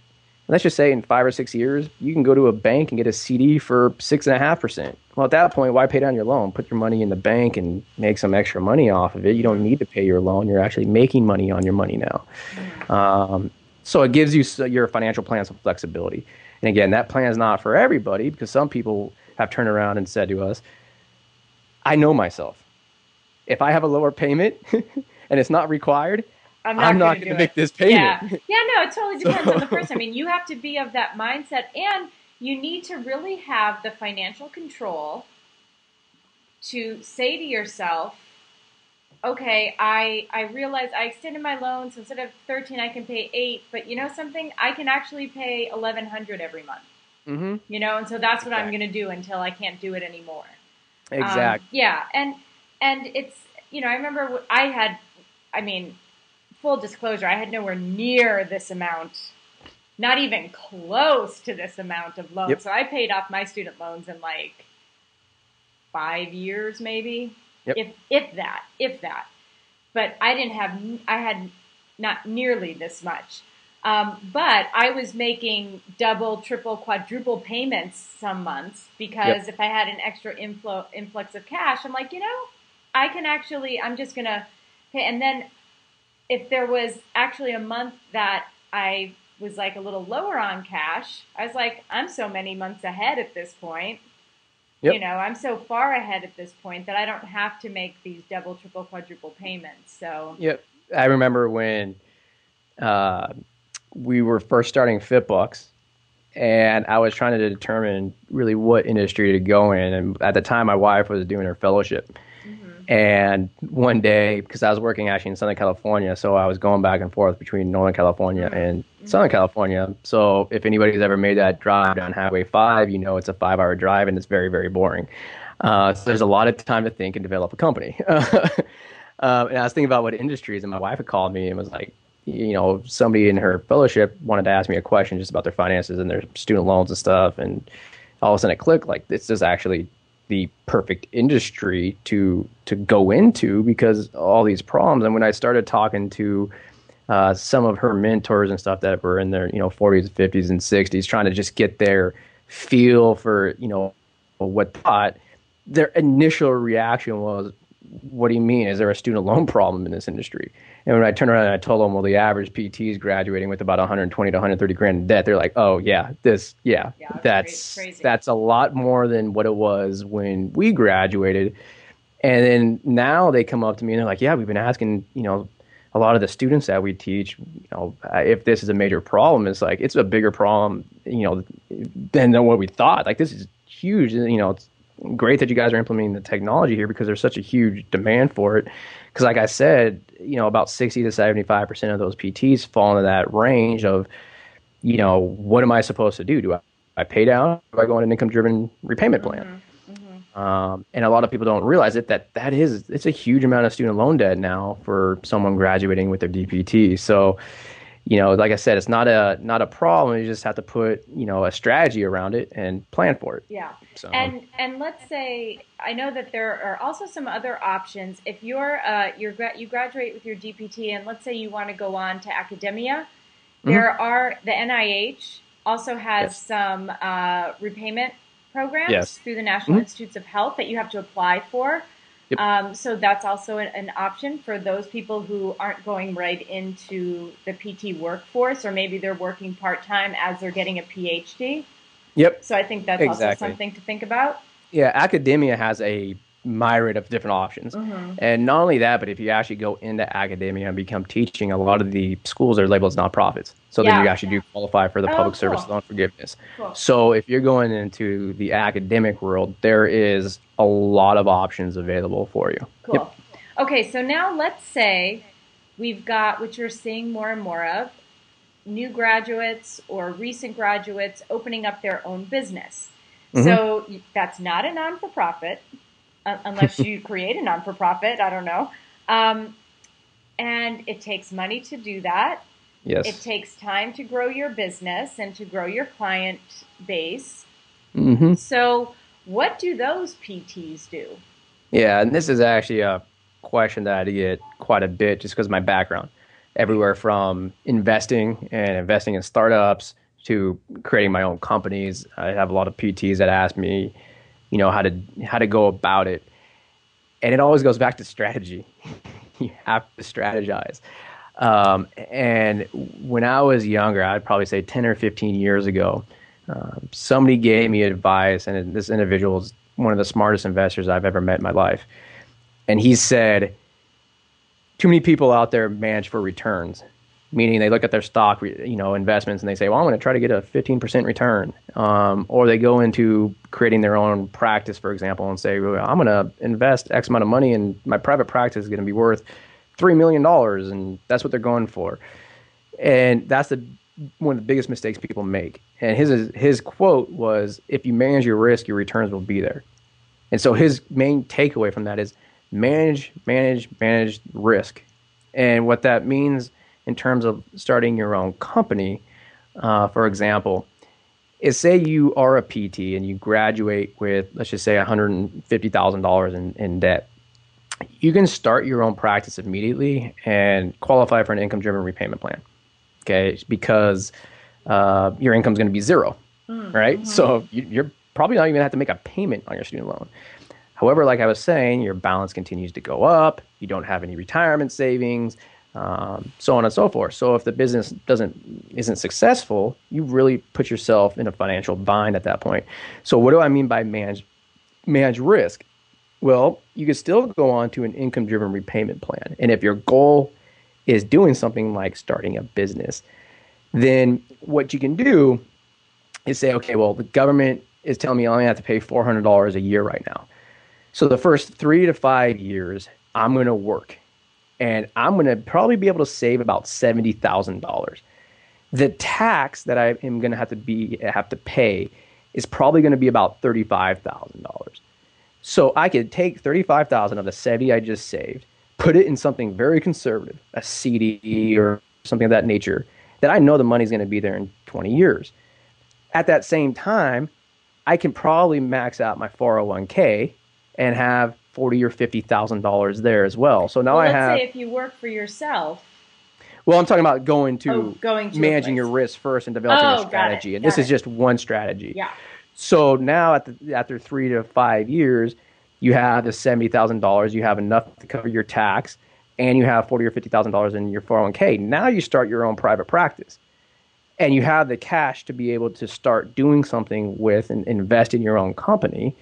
Let's just say in five or six years, you can go to a bank and get a C D for six point five percent. Well, at that point, why pay down your loan? Put your money in the bank and make some extra money off of it. You don't need to pay your loan. You're actually making money on your money now. Um, so it gives you your financial plan some flexibility. And again, that plan is not for everybody because some people have turned around and said to us, I know myself. If I have a lower payment and it's not required, I'm not, I'm not gonna, gonna make it. this payment. Yeah. yeah, no, it totally depends so. on the person. I mean, you have to be of that mindset, and you need to really have the financial control to say to yourself, okay, I I realize I extended my loan, so instead of thirteen I can pay eight, but you know something? I can actually pay eleven hundred every month. Mm-hmm. You know, and so that's what exactly. I'm gonna do until I can't do it anymore. Exactly. Um, yeah, and and it's you know, I remember I had I mean full disclosure, I had nowhere near this amount, not even close to this amount of loans. Yep. So I paid off my student loans in like five years maybe, yep. if if that, if that. But I didn't have, I had not nearly this much. Um, but I was making double, triple, quadruple payments some months because yep. if I had an extra inflow, influx of cash, I'm like, you know, I can actually, I'm just going to pay. And then if there was actually a month that I was like a little lower on cash, I was like, I'm so many months ahead at this point. Yep. You know, I'm so far ahead at this point that I don't have to make these double, triple, quadruple payments. So, yep. I remember when uh, we were first starting FitBUX, and I was trying to determine really what industry to go in. And at the time, my wife was doing her fellowship. And one day, because I was working actually in Southern California, so I was going back and forth between Northern California and Southern California. So if anybody's ever made that drive down Highway five, you know it's a five-hour drive, and it's very, very boring. Uh, so there's a lot of time to think and develop a company. uh, and I was thinking about what industries, and my wife had called me and was like, you know, somebody in her fellowship wanted to ask me a question just about their finances and their student loans and stuff. And all of a sudden it clicked, like, this is actually the perfect industry to to go into because all these problems. And when I started talking to uh, some of her mentors and stuff that were in their you know forties, fifties, and sixties, trying to just get their feel for you know what thought, their initial reaction was, "What do you mean? Is there a student loan problem in this industry?" And when I turned around and I told them, "Well, the average P T is graduating with about one hundred twenty to one hundred thirty grand in debt," they're like, "Oh yeah, this yeah, yeah that's crazy. That's a lot more than what it was when we graduated." And then now they come up to me and they're like, "Yeah, we've been asking, you know, a lot of the students that we teach, you know, if this is a major problem." It's like, it's a bigger problem, you know, than than what we thought. Like, this is huge, you know. It's great that you guys are implementing the technology here because there's such a huge demand for it. Because like I said, you know, about sixty to seventy-five percent of those P Ts fall into that range of, you know, what am I supposed to do? Do I, I pay down? Do I go on an income-driven repayment plan? Mm-hmm. Mm-hmm. Um, and a lot of people don't realize it, that that is, it's a huge amount of student loan debt now for someone graduating with their D P T. So, you know, like I said, it's not a not a problem. You just have to put, you know, a strategy around it and plan for it. Yeah. So. And and let's say, I know that there are also some other options. If you're uh you're you graduate with your D P T and let's say you want to go on to academia, mm-hmm. there are the N I H also has yes. some uh, repayment programs yes. through the National mm-hmm. Institutes of Health that you have to apply for. Yep. Um, so that's also an, an option for those people who aren't going right into the P T workforce, or maybe they're working part-time as they're getting a P H D. Yep. So I think that's exactly. also something to think about. Yeah, academia has a myriad of different options. Mm-hmm. And not only that, but if you actually go into academia and become teaching, a lot of the schools are labeled as nonprofits. So yeah. then you actually yeah. do qualify for the oh, public cool. service loan forgiveness. Cool. So if you're going into the academic world, there is a lot of options available for you. Cool. Yep. Okay, so now let's say we've got, which you're seeing more and more of, new graduates or recent graduates opening up their own business. Mm-hmm. So that's not a non-for-profit, unless you create a non-for-profit, I don't know. Um, and it takes money to do that. Yes. It takes time to grow your business and to grow your client base. Mm-hmm. So what do those P Ts do? Yeah, and this is actually a question that I get quite a bit just because of my background. Everywhere from investing and investing in startups to creating my own companies. I have a lot of P Ts that ask me, you know, how to how to go about it. And it always goes back to strategy. You have to strategize. Um, and when I was younger, I'd probably say ten or fifteen years ago, uh, somebody gave me advice, and this individual is one of the smartest investors I've ever met in my life. And he said, too many people out there manage for returns, meaning they look at their stock, you know, investments, and they say, well, I'm going to try to get a fifteen percent return. Um, or they go into creating their own practice, for example, and say, well, I'm going to invest X amount of money and my private practice is going to be worth three million dollars. And that's what they're going for. And that's the one of the biggest mistakes people make. And his, his quote was, if you manage your risk, your returns will be there. And so his main takeaway from that is manage, manage, manage risk. And what that means in terms of starting your own company, uh, for example, is say you are a P T and you graduate with, let's just say, one hundred fifty thousand dollars in, in debt. You can start your own practice immediately and qualify for an income-driven repayment plan, okay? Because uh, your income is going to be zero, mm, right? Mm-hmm. So you, you're probably not even going to have to make a payment on your student loan. However, like I was saying, your balance continues to go up. You don't have any retirement savings. Um, so on and so forth. So if the business doesn't isn't successful, you really put yourself in a financial bind at that point. So what do I mean by manage manage risk? Well, you could still go on to an income-driven repayment plan. And if your goal is doing something like starting a business, then what you can do is say, okay, well, the government is telling me I only have to pay four hundred dollars a year right now. So the first three to five years, I'm going to work. And I'm going to probably be able to save about seventy thousand dollars. The tax that I am going to have to be have to pay is probably going to be about thirty-five thousand dollars. So I could take thirty-five thousand dollars of the seventy I just saved, put it in something very conservative, a C D or something of that nature, that I know the money's going to be there in twenty years. At that same time, I can probably max out my four oh one k and have Forty or fifty thousand dollars there as well. So now well, I have. Let's say if you work for yourself. Well, I'm talking about going to, oh, going to managing your risk first and developing oh, a strategy, and this it. is just one strategy. Yeah. So now at the, after three to five years, you have the seventy thousand dollars. You have enough to cover your tax, and you have forty or fifty thousand dollars in your four oh one k. Now you start your own private practice, and you have the cash to be able to start doing something with and invest in your own company,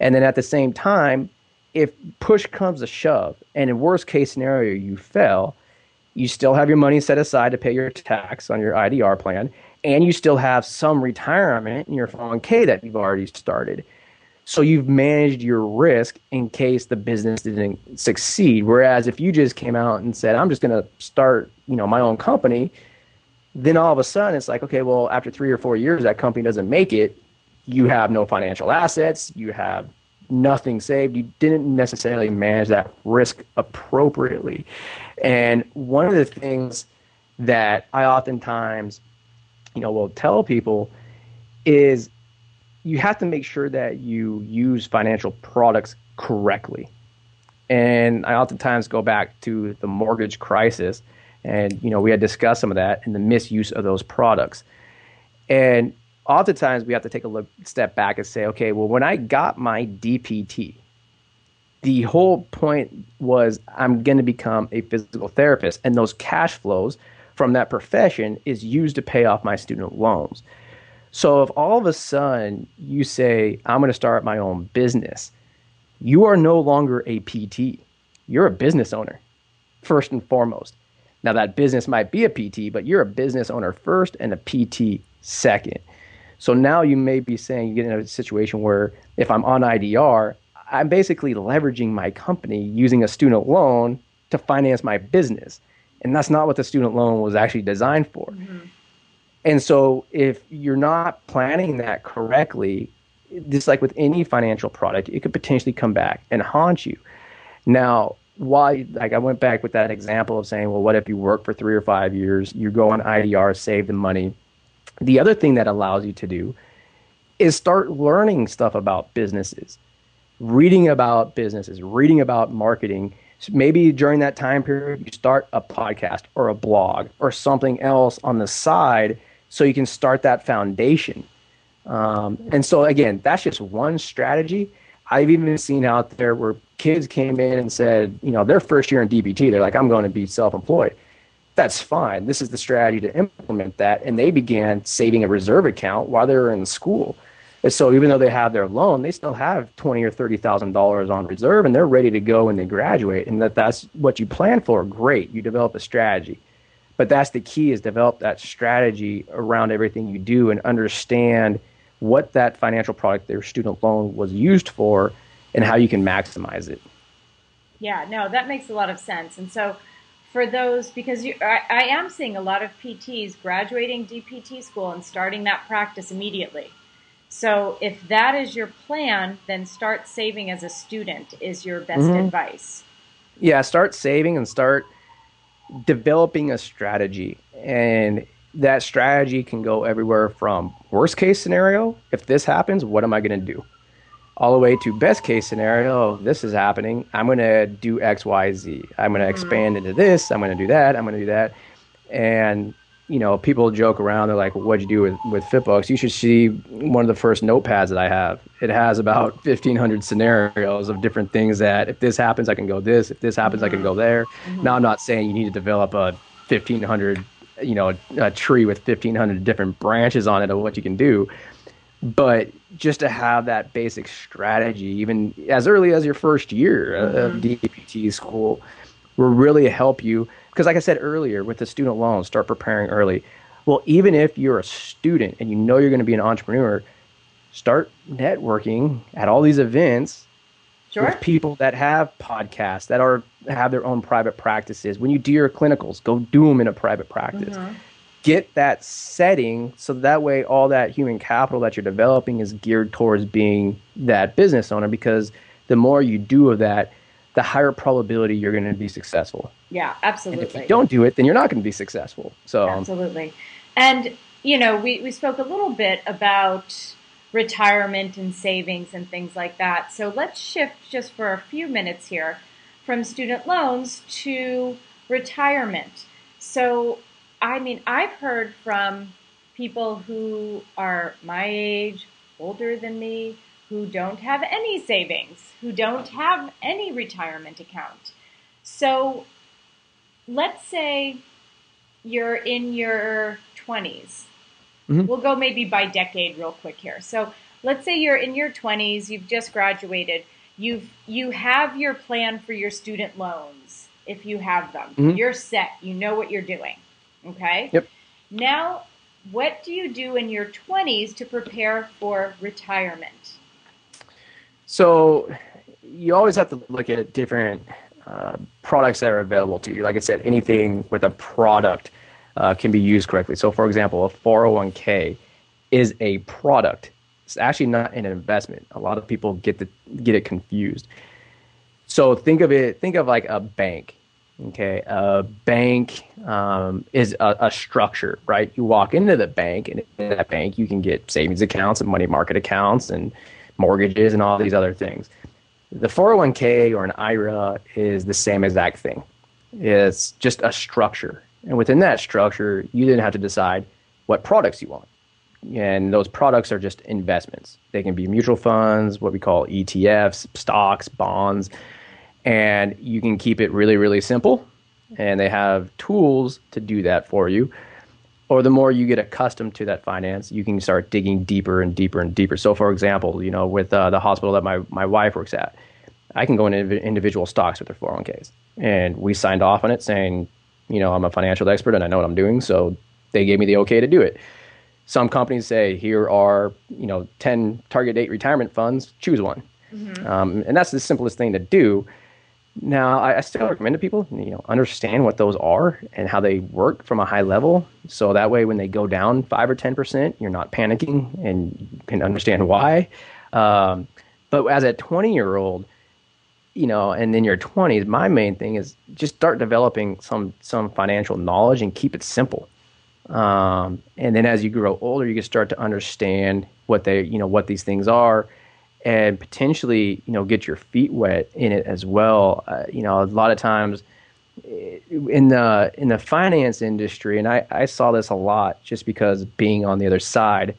and then at the same time, if push comes to shove, and in worst case scenario, you fail, you still have your money set aside to pay your tax on your I D R plan, and you still have some retirement in your four oh one k that you've already started. So you've managed your risk in case the business didn't succeed. Whereas if you just came out and said, I'm just going to start, you know, my own company, then all of a sudden it's like, okay, well, after three or four years, that company doesn't make it. You have no financial assets. You have nothing saved. You didn't necessarily manage that risk appropriately. And one of the things that I oftentimes, you know, will tell people is you have to make sure that you use financial products correctly. And I oftentimes go back to the mortgage crisis, and, you know, we had discussed some of that and the misuse of those products. And oftentimes we have to take a look, step back and say, okay, well, when I got my D P T, the whole point was I'm going to become a physical therapist, and those cash flows from that profession is used to pay off my student loans. So if all of a sudden you say, I'm going to start my own business, you are no longer a P T. You're a business owner, first and foremost. Now, that business might be a P T, but you're a business owner first and a P T second. So now you may be saying you get in a situation where if I'm on I D R, I'm basically leveraging my company using a student loan to finance my business. And that's not what the student loan was actually designed for. Mm-hmm. And so if you're not planning that correctly, just like with any financial product, it could potentially come back and haunt you. Now, why, like I went back with that example of saying, well, what if you work for three or five years, you go on I D R, save the money. The other thing that allows you to do is start learning stuff about businesses, reading about businesses, reading about marketing. So maybe during that time period, you start a podcast or a blog or something else on the side so you can start that foundation. Um, and so, again, that's just one strategy. I've even seen out there where kids came in and said, you know, their first year in D B T, they're like, I'm going to be self-employed. That's fine. This is the strategy to implement that. And they began saving a reserve account while they were in school. And so even though they have their loan, they still have twenty thousand dollars or thirty thousand dollars on reserve, and they're ready to go when they graduate. And that that's what you plan for, great. You develop a strategy. But that's the key, is develop that strategy around everything you do and understand what that financial product, their student loan, was used for and how you can maximize it. Yeah, no, that makes a lot of sense. And so for those, because you, I, I am seeing a lot of P Ts graduating D P T school and starting that practice immediately. So if that is your plan, then start saving as a student is your best mm-hmm. advice. Yeah, start saving and start developing a strategy. And that strategy can go everywhere from worst case scenario, if this happens, what am I going to do? All the way to best case scenario, this is happening, I'm going to do X, Y, Z. I'm going to mm-hmm. expand into this, I'm going to do that, I'm going to do that. And you know, people joke around, they're like, well, what'd you do with, with FitBUX? You should see one of the first notepads that I have. It has about fifteen hundred scenarios of different things that if this happens, I can go this. If this happens, I can go there. Mm-hmm. Now, I'm not saying you need to develop a fifteen hundred, you know, a tree with fifteen hundred different branches on it of what you can do. But just to have that basic strategy, even as early as your first year mm-hmm. of D P T school, will really help you. Because like I said earlier, with the student loans, start preparing early. Well, even if you're a student and you know you're going to be an entrepreneur, start networking at all these events sure. with people that have podcasts, that are have their own private practices. When you do your clinicals, go do them in a private practice. Mm-hmm. Get that setting so that way all that human capital that you're developing is geared towards being that business owner, because the more you do of that, the higher probability you're going to be successful. Yeah, absolutely. And if you don't do it, then you're not going to be successful. So absolutely. And, you know, we, we spoke a little bit about retirement and savings and things like that. So let's shift just for a few minutes here from student loans to retirement. So, I mean, I've heard from people who are my age, older than me, who don't have any savings, who don't have any retirement account. So let's say you're in your twenties. Mm-hmm. We'll go maybe by decade real quick here. So let's say you're in your twenties, you've just graduated, you've you have your plan for your student loans, if you have them. Mm-hmm. You're set, you know what you're doing, okay? Yep. Now, what do you do in your twenties to prepare for retirement? So you always have to look at different uh, products that are available to you. Like I said, anything with a product uh, can be used correctly. So, for example, a four oh one k is a product. It's actually not an investment. A lot of people get the, get it confused. So think of it. Think of like a bank. Okay, a bank um, is a, a structure, right? You walk into the bank, and in that bank, you can get savings accounts and money market accounts and mortgages and all these other things. The four oh one k or an I R A is the same exact thing. It's just a structure. And within that structure, you then have to decide what products you want. and those products are just investments. They can be mutual funds, what we call E T Fs, stocks, bonds, and you can keep it really, really simple. And they have tools to do that for you. Or the more you get accustomed to that finance, you can start digging deeper and deeper and deeper. So, for example, you know, with uh, the hospital that my, my wife works at, I can go into individual stocks with their four oh one Ks. And we signed off on it saying, you know, I'm a financial expert and I know what I'm doing, so they gave me the okay to do it. Some companies say, here are, you know, ten target date retirement funds, choose one. Mm-hmm. Um, and that's the simplest thing to do. Now, I, I still recommend to people, you know, understand what those are and how they work from a high level. So that way, when they go down five or ten percent, you're not panicking and you can understand why. Um, but as a twenty-year-old, you know, and in your twenties, my main thing is just start developing some some financial knowledge and keep it simple. Um, and then as you grow older, you can start to understand what they, you know, what these things are, and potentially, you know, get your feet wet in it as well. Uh, you know, a lot of times in the in the finance industry, and I, I saw this a lot just because being on the other side,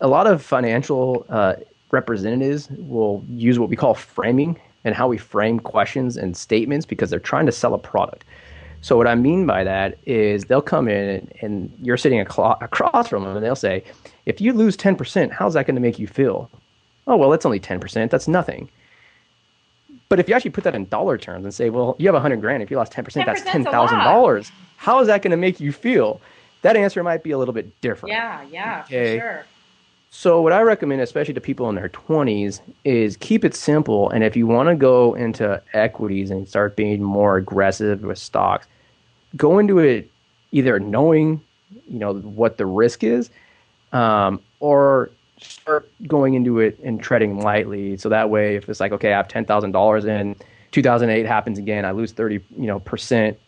a lot of financial uh, representatives will use what we call framing, and how we frame questions and statements because they're trying to sell a product. So what I mean by that is they'll come in and, and you're sitting across from them and they'll say, if you lose ten percent, how's that going to make you feel? Oh, well, that's only ten percent. That's nothing. But if you actually put that in dollar terms and say, well, you have one hundred grand. If you lost ten percent, that's ten thousand dollars. How is that going to make you feel? That answer might be a little bit different. Yeah, yeah, okay. For sure. So what I recommend, especially to people in their twenties, is keep it simple. And if you want to go into equities and start being more aggressive with stocks, go into it either knowing, you know, what the risk is, um, or start going into it and treading lightly. So that way, if it's like, okay, I have ten thousand dollars in, two thousand eight happens again, I lose thirty, you know, percent.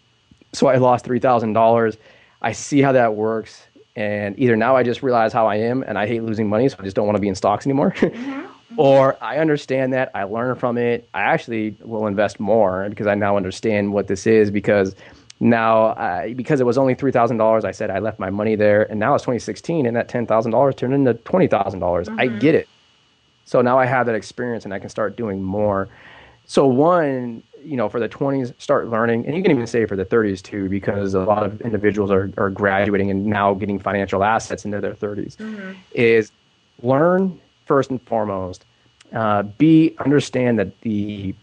So I lost three thousand dollars. I see how that works. And either now I just realize how I am and I hate losing money, so I just don't want to be in stocks anymore. Mm-hmm. Or I understand that, I learn from it. I actually will invest more because I now understand what this is, because now, I, because it was only three thousand dollars, I said I left my money there. And now it's twenty sixteen and that ten thousand dollars turned into twenty thousand dollars. Mm-hmm. I get it. So now I have that experience and I can start doing more. So one, you know, for the twenties, start learning. And you can even say for the thirties too, because a lot of individuals are, are graduating and now getting financial assets into their thirties, mm-hmm. is learn first and foremost. Uh, B, understand that the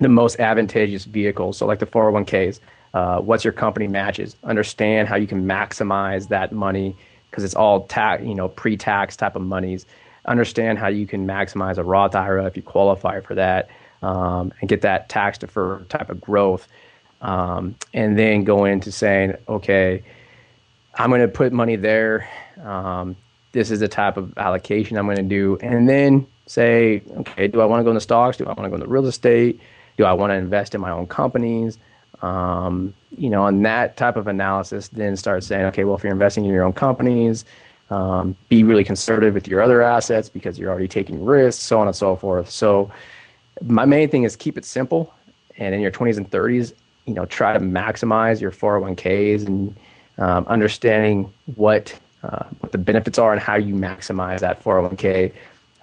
the most advantageous vehicles, so like the four oh one Ks, uh, what's your company matches, understand how you can maximize that money, because it's all tax, you know, pre-tax type of monies. Understand how you can maximize a Roth I R A if you qualify for that. Um, and get that tax deferred type of growth, um, and then go into saying, okay, I'm going to put money there. Um, this is the type of allocation I'm going to do. And then say, okay, do I want to go into stocks? Do I want to go into real estate? Do I want to invest in my own companies? Um, you know, on that type of analysis, then start saying, okay, well, if you're investing in your own companies, um, be really conservative with your other assets because you're already taking risks, so on and so forth. So, my main thing is keep it simple, and in your twenties and thirties, you know, try to maximize your four oh one Ks and um, understanding what uh, what the benefits are and how you maximize that four oh one K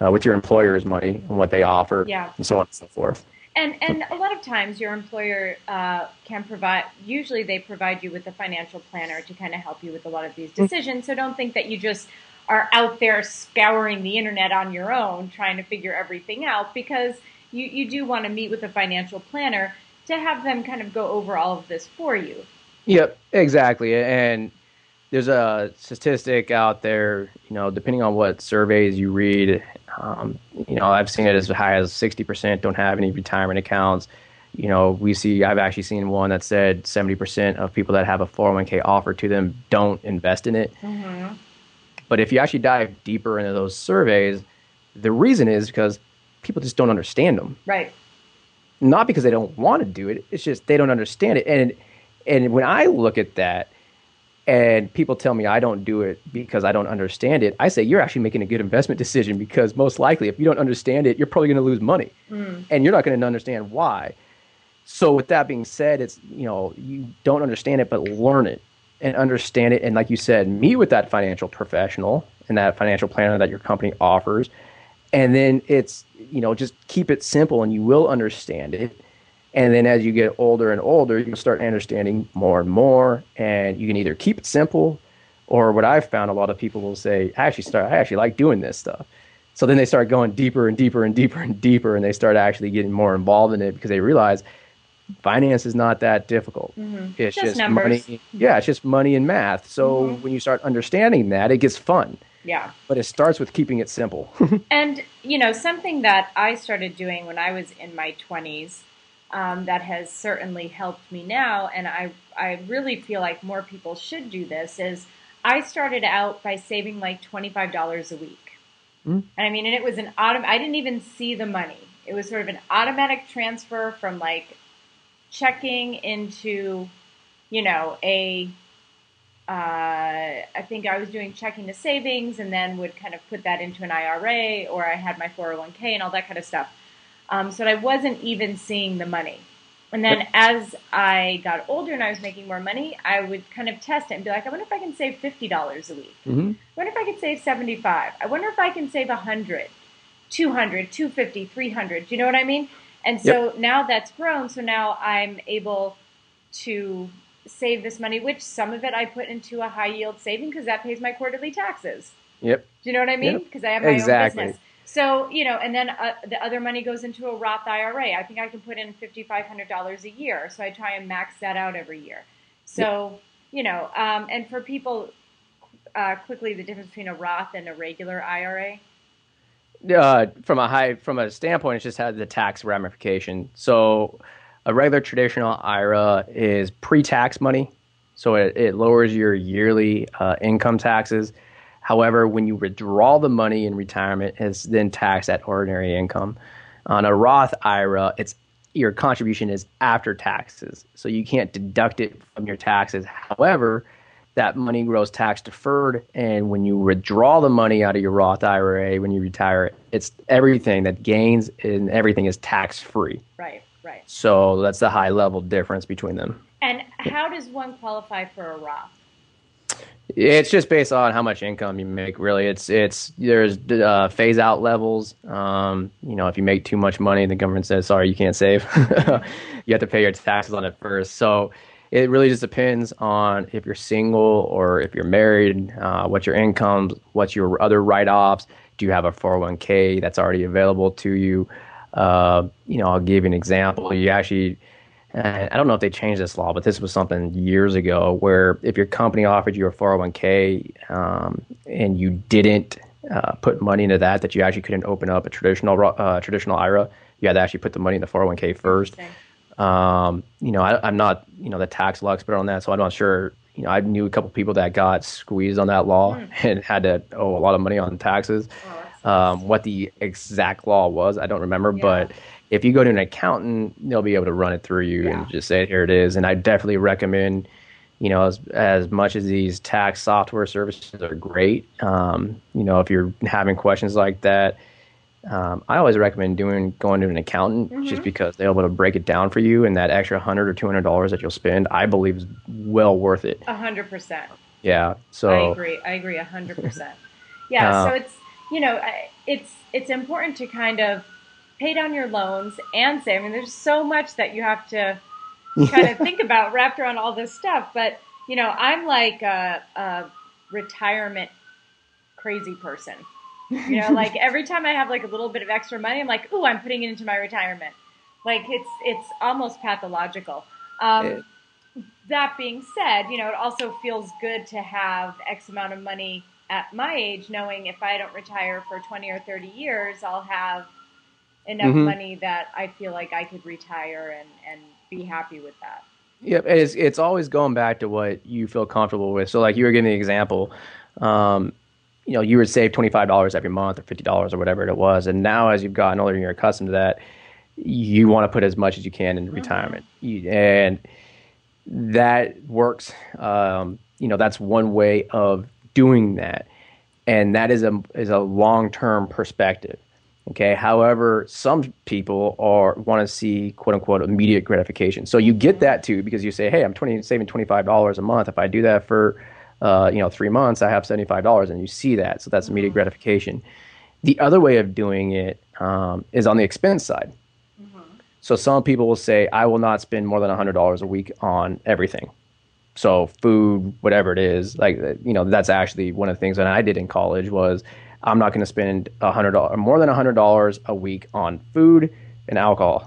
uh, with your employer's money and what they offer, yeah. and so on and so forth. And and a lot of times your employer uh, can provide, usually they provide you with a financial planner to kind of help you with a lot of these decisions, mm-hmm. so don't think that you just are out there scouring the internet on your own trying to figure everything out, because You, you do want to meet with a financial planner to have them kind of go over all of this for you. Yep, exactly. And there's a statistic out there, you know, depending on what surveys you read, um, you know, I've seen it as high as sixty percent don't have any retirement accounts. You know, we see, I've actually seen one that said seventy percent of people that have a four oh one K offered to them don't invest in it. Mm-hmm. But if you actually dive deeper into those surveys, the reason is because people just don't understand them. Right. Not because they don't want to do it. It's just they don't understand it. And and when I look at that and people tell me I don't do it because I don't understand it, I say you're actually making a good investment decision, because most likely if you don't understand it, you're probably going to lose money. Mm. And you're not going to understand why. So with that being said, it's, you know, you don't understand it, but learn it and understand it. And like you said, meet with that financial professional in that financial planner that your company offers. And then it's, you know, just keep it simple and you will understand it. And then as you get older and older, you'll start understanding more and more. And you can either keep it simple, or what I've found, a lot of people will say, I actually start, I actually like doing this stuff. So then they start going deeper and deeper and deeper and deeper, and they start actually getting more involved in it because they realize finance is not that difficult. Mm-hmm. It's just, just money. Yeah, it's just money and math. So mm-hmm. when you start understanding that, it gets fun. Yeah. But it starts with keeping it simple. And, you know, something that I started doing when I was in my twenties um, that has certainly helped me now, and I, I really feel like more people should do this, is I started out by saving like twenty-five dollars a week. And I mean, and it was an autom- I didn't even see the money. It was sort of an automatic transfer from like checking into, you know, a, uh, I think I was doing checking to savings, and then would kind of put that into an I R A, or I had my four oh one k and all that kind of stuff. Um, so I wasn't even seeing the money. And then as I got older and I was making more money, I would kind of test it and be like, I wonder if I can save fifty dollars a week. Mm-hmm. I wonder if I can save seventy-five. I wonder if I can save one hundred, two hundred, two hundred fifty, three hundred. Do you know what I mean? And so yep. now that's grown. So now I'm able to save this money, which some of it I put into a high yield saving because that pays my quarterly taxes. Yep. Do you know what I mean? Because yep. I have my exactly. own business. So, you know, and then uh, the other money goes into a Roth I R A. I think I can put in five thousand five hundred dollars a year. So I try and max that out every year. So, yeah. you know, um, and for people, uh, quickly, the difference between a Roth and a regular I R A? Uh, from a high, from a standpoint, it's just had the tax ramification. So a regular traditional I R A is pre-tax money. So it, it lowers your yearly uh, income taxes. However, when you withdraw the money in retirement, it's then taxed at ordinary income. On a Roth I R A, it's your contribution is after taxes, so you can't deduct it from your taxes. However, that money grows tax deferred, and when you withdraw the money out of your Roth I R A when you retire, it's everything that gains and everything is tax free. Right, right. So that's the high level difference between them. And how does one qualify for a Roth? It's just based on how much income you make, really. It's it's there's uh, phase out levels. Um, you know, if you make too much money, the government says, sorry, you can't save. You have to pay your taxes on it first. So it really just depends on if you're single or if you're married, uh, what's your income, what's your other write-offs. Do you have a four oh one k that's already available to you? Uh, you know, I'll give you an example. You actually... I don't know if they changed this law, but this was something years ago where if your company offered you a four oh one k um, and you didn't uh, put money into that, that you actually couldn't open up a traditional uh, traditional I R A. You had to actually put the money in the four oh one k first. Okay. Um, you know, I, I'm not, you know, the tax law expert on that, so I'm not sure. You know, I knew a couple people that got squeezed on that law mm. and had to owe a lot of money on taxes. Oh, um, what the exact law was, I don't remember, yeah. but... If you go to an accountant, they'll be able to run it through you yeah. and just say, here it is. And I definitely recommend, you know, as as much as these tax software services are great, um, you know, if you're having questions like that, um, I always recommend doing going to an accountant mm-hmm. just because they're able to break it down for you. And that extra one hundred dollars or two hundred dollars that you'll spend, I believe is well worth it. A hundred percent. Yeah. So I agree. I agree. A hundred percent. Yeah. Uh, so it's, you know, it's it's important to kind of pay down your loans and save. I mean, there's so much that you have to kind of think about wrapped around all this stuff. But, you know, I'm like a, a retirement crazy person. You know, like every time I have like a little bit of extra money, I'm like, ooh, I'm putting it into my retirement. Like it's it's almost pathological. Um, that being said, you know, it also feels good to have X amount of money at my age, knowing if I don't retire for twenty or thirty years, I'll have enough mm-hmm. money that I feel like I could retire and, and be happy with that. Yep. It's, it's always going back to what you feel comfortable with. So like you were giving the example, um, you know, you would save twenty-five dollars every month or fifty dollars or whatever it was. And now as you've gotten older and you're accustomed to that, you want to put as much as you can into mm-hmm. retirement. You, and that works. Um, you know, that's one way of doing that. And that is a, is a long-term perspective. Okay. However, some people are want to see "quote unquote" immediate gratification. So you get that too because you say, "Hey, I'm twenty saving twenty-five dollars a month. If I do that for uh, you know, three months, I have seventy-five dollars, and you see that. So that's immediate mm-hmm. gratification. The other way of doing it um, is on the expense side. Mm-hmm. So some people will say, I will not spend more than one hundred dollars a week on everything. So food, whatever it is, like, you know, that's actually one of the things that I did in college was I'm not going to spend one hundred dollars, more than one hundred dollars a week on food and alcohol.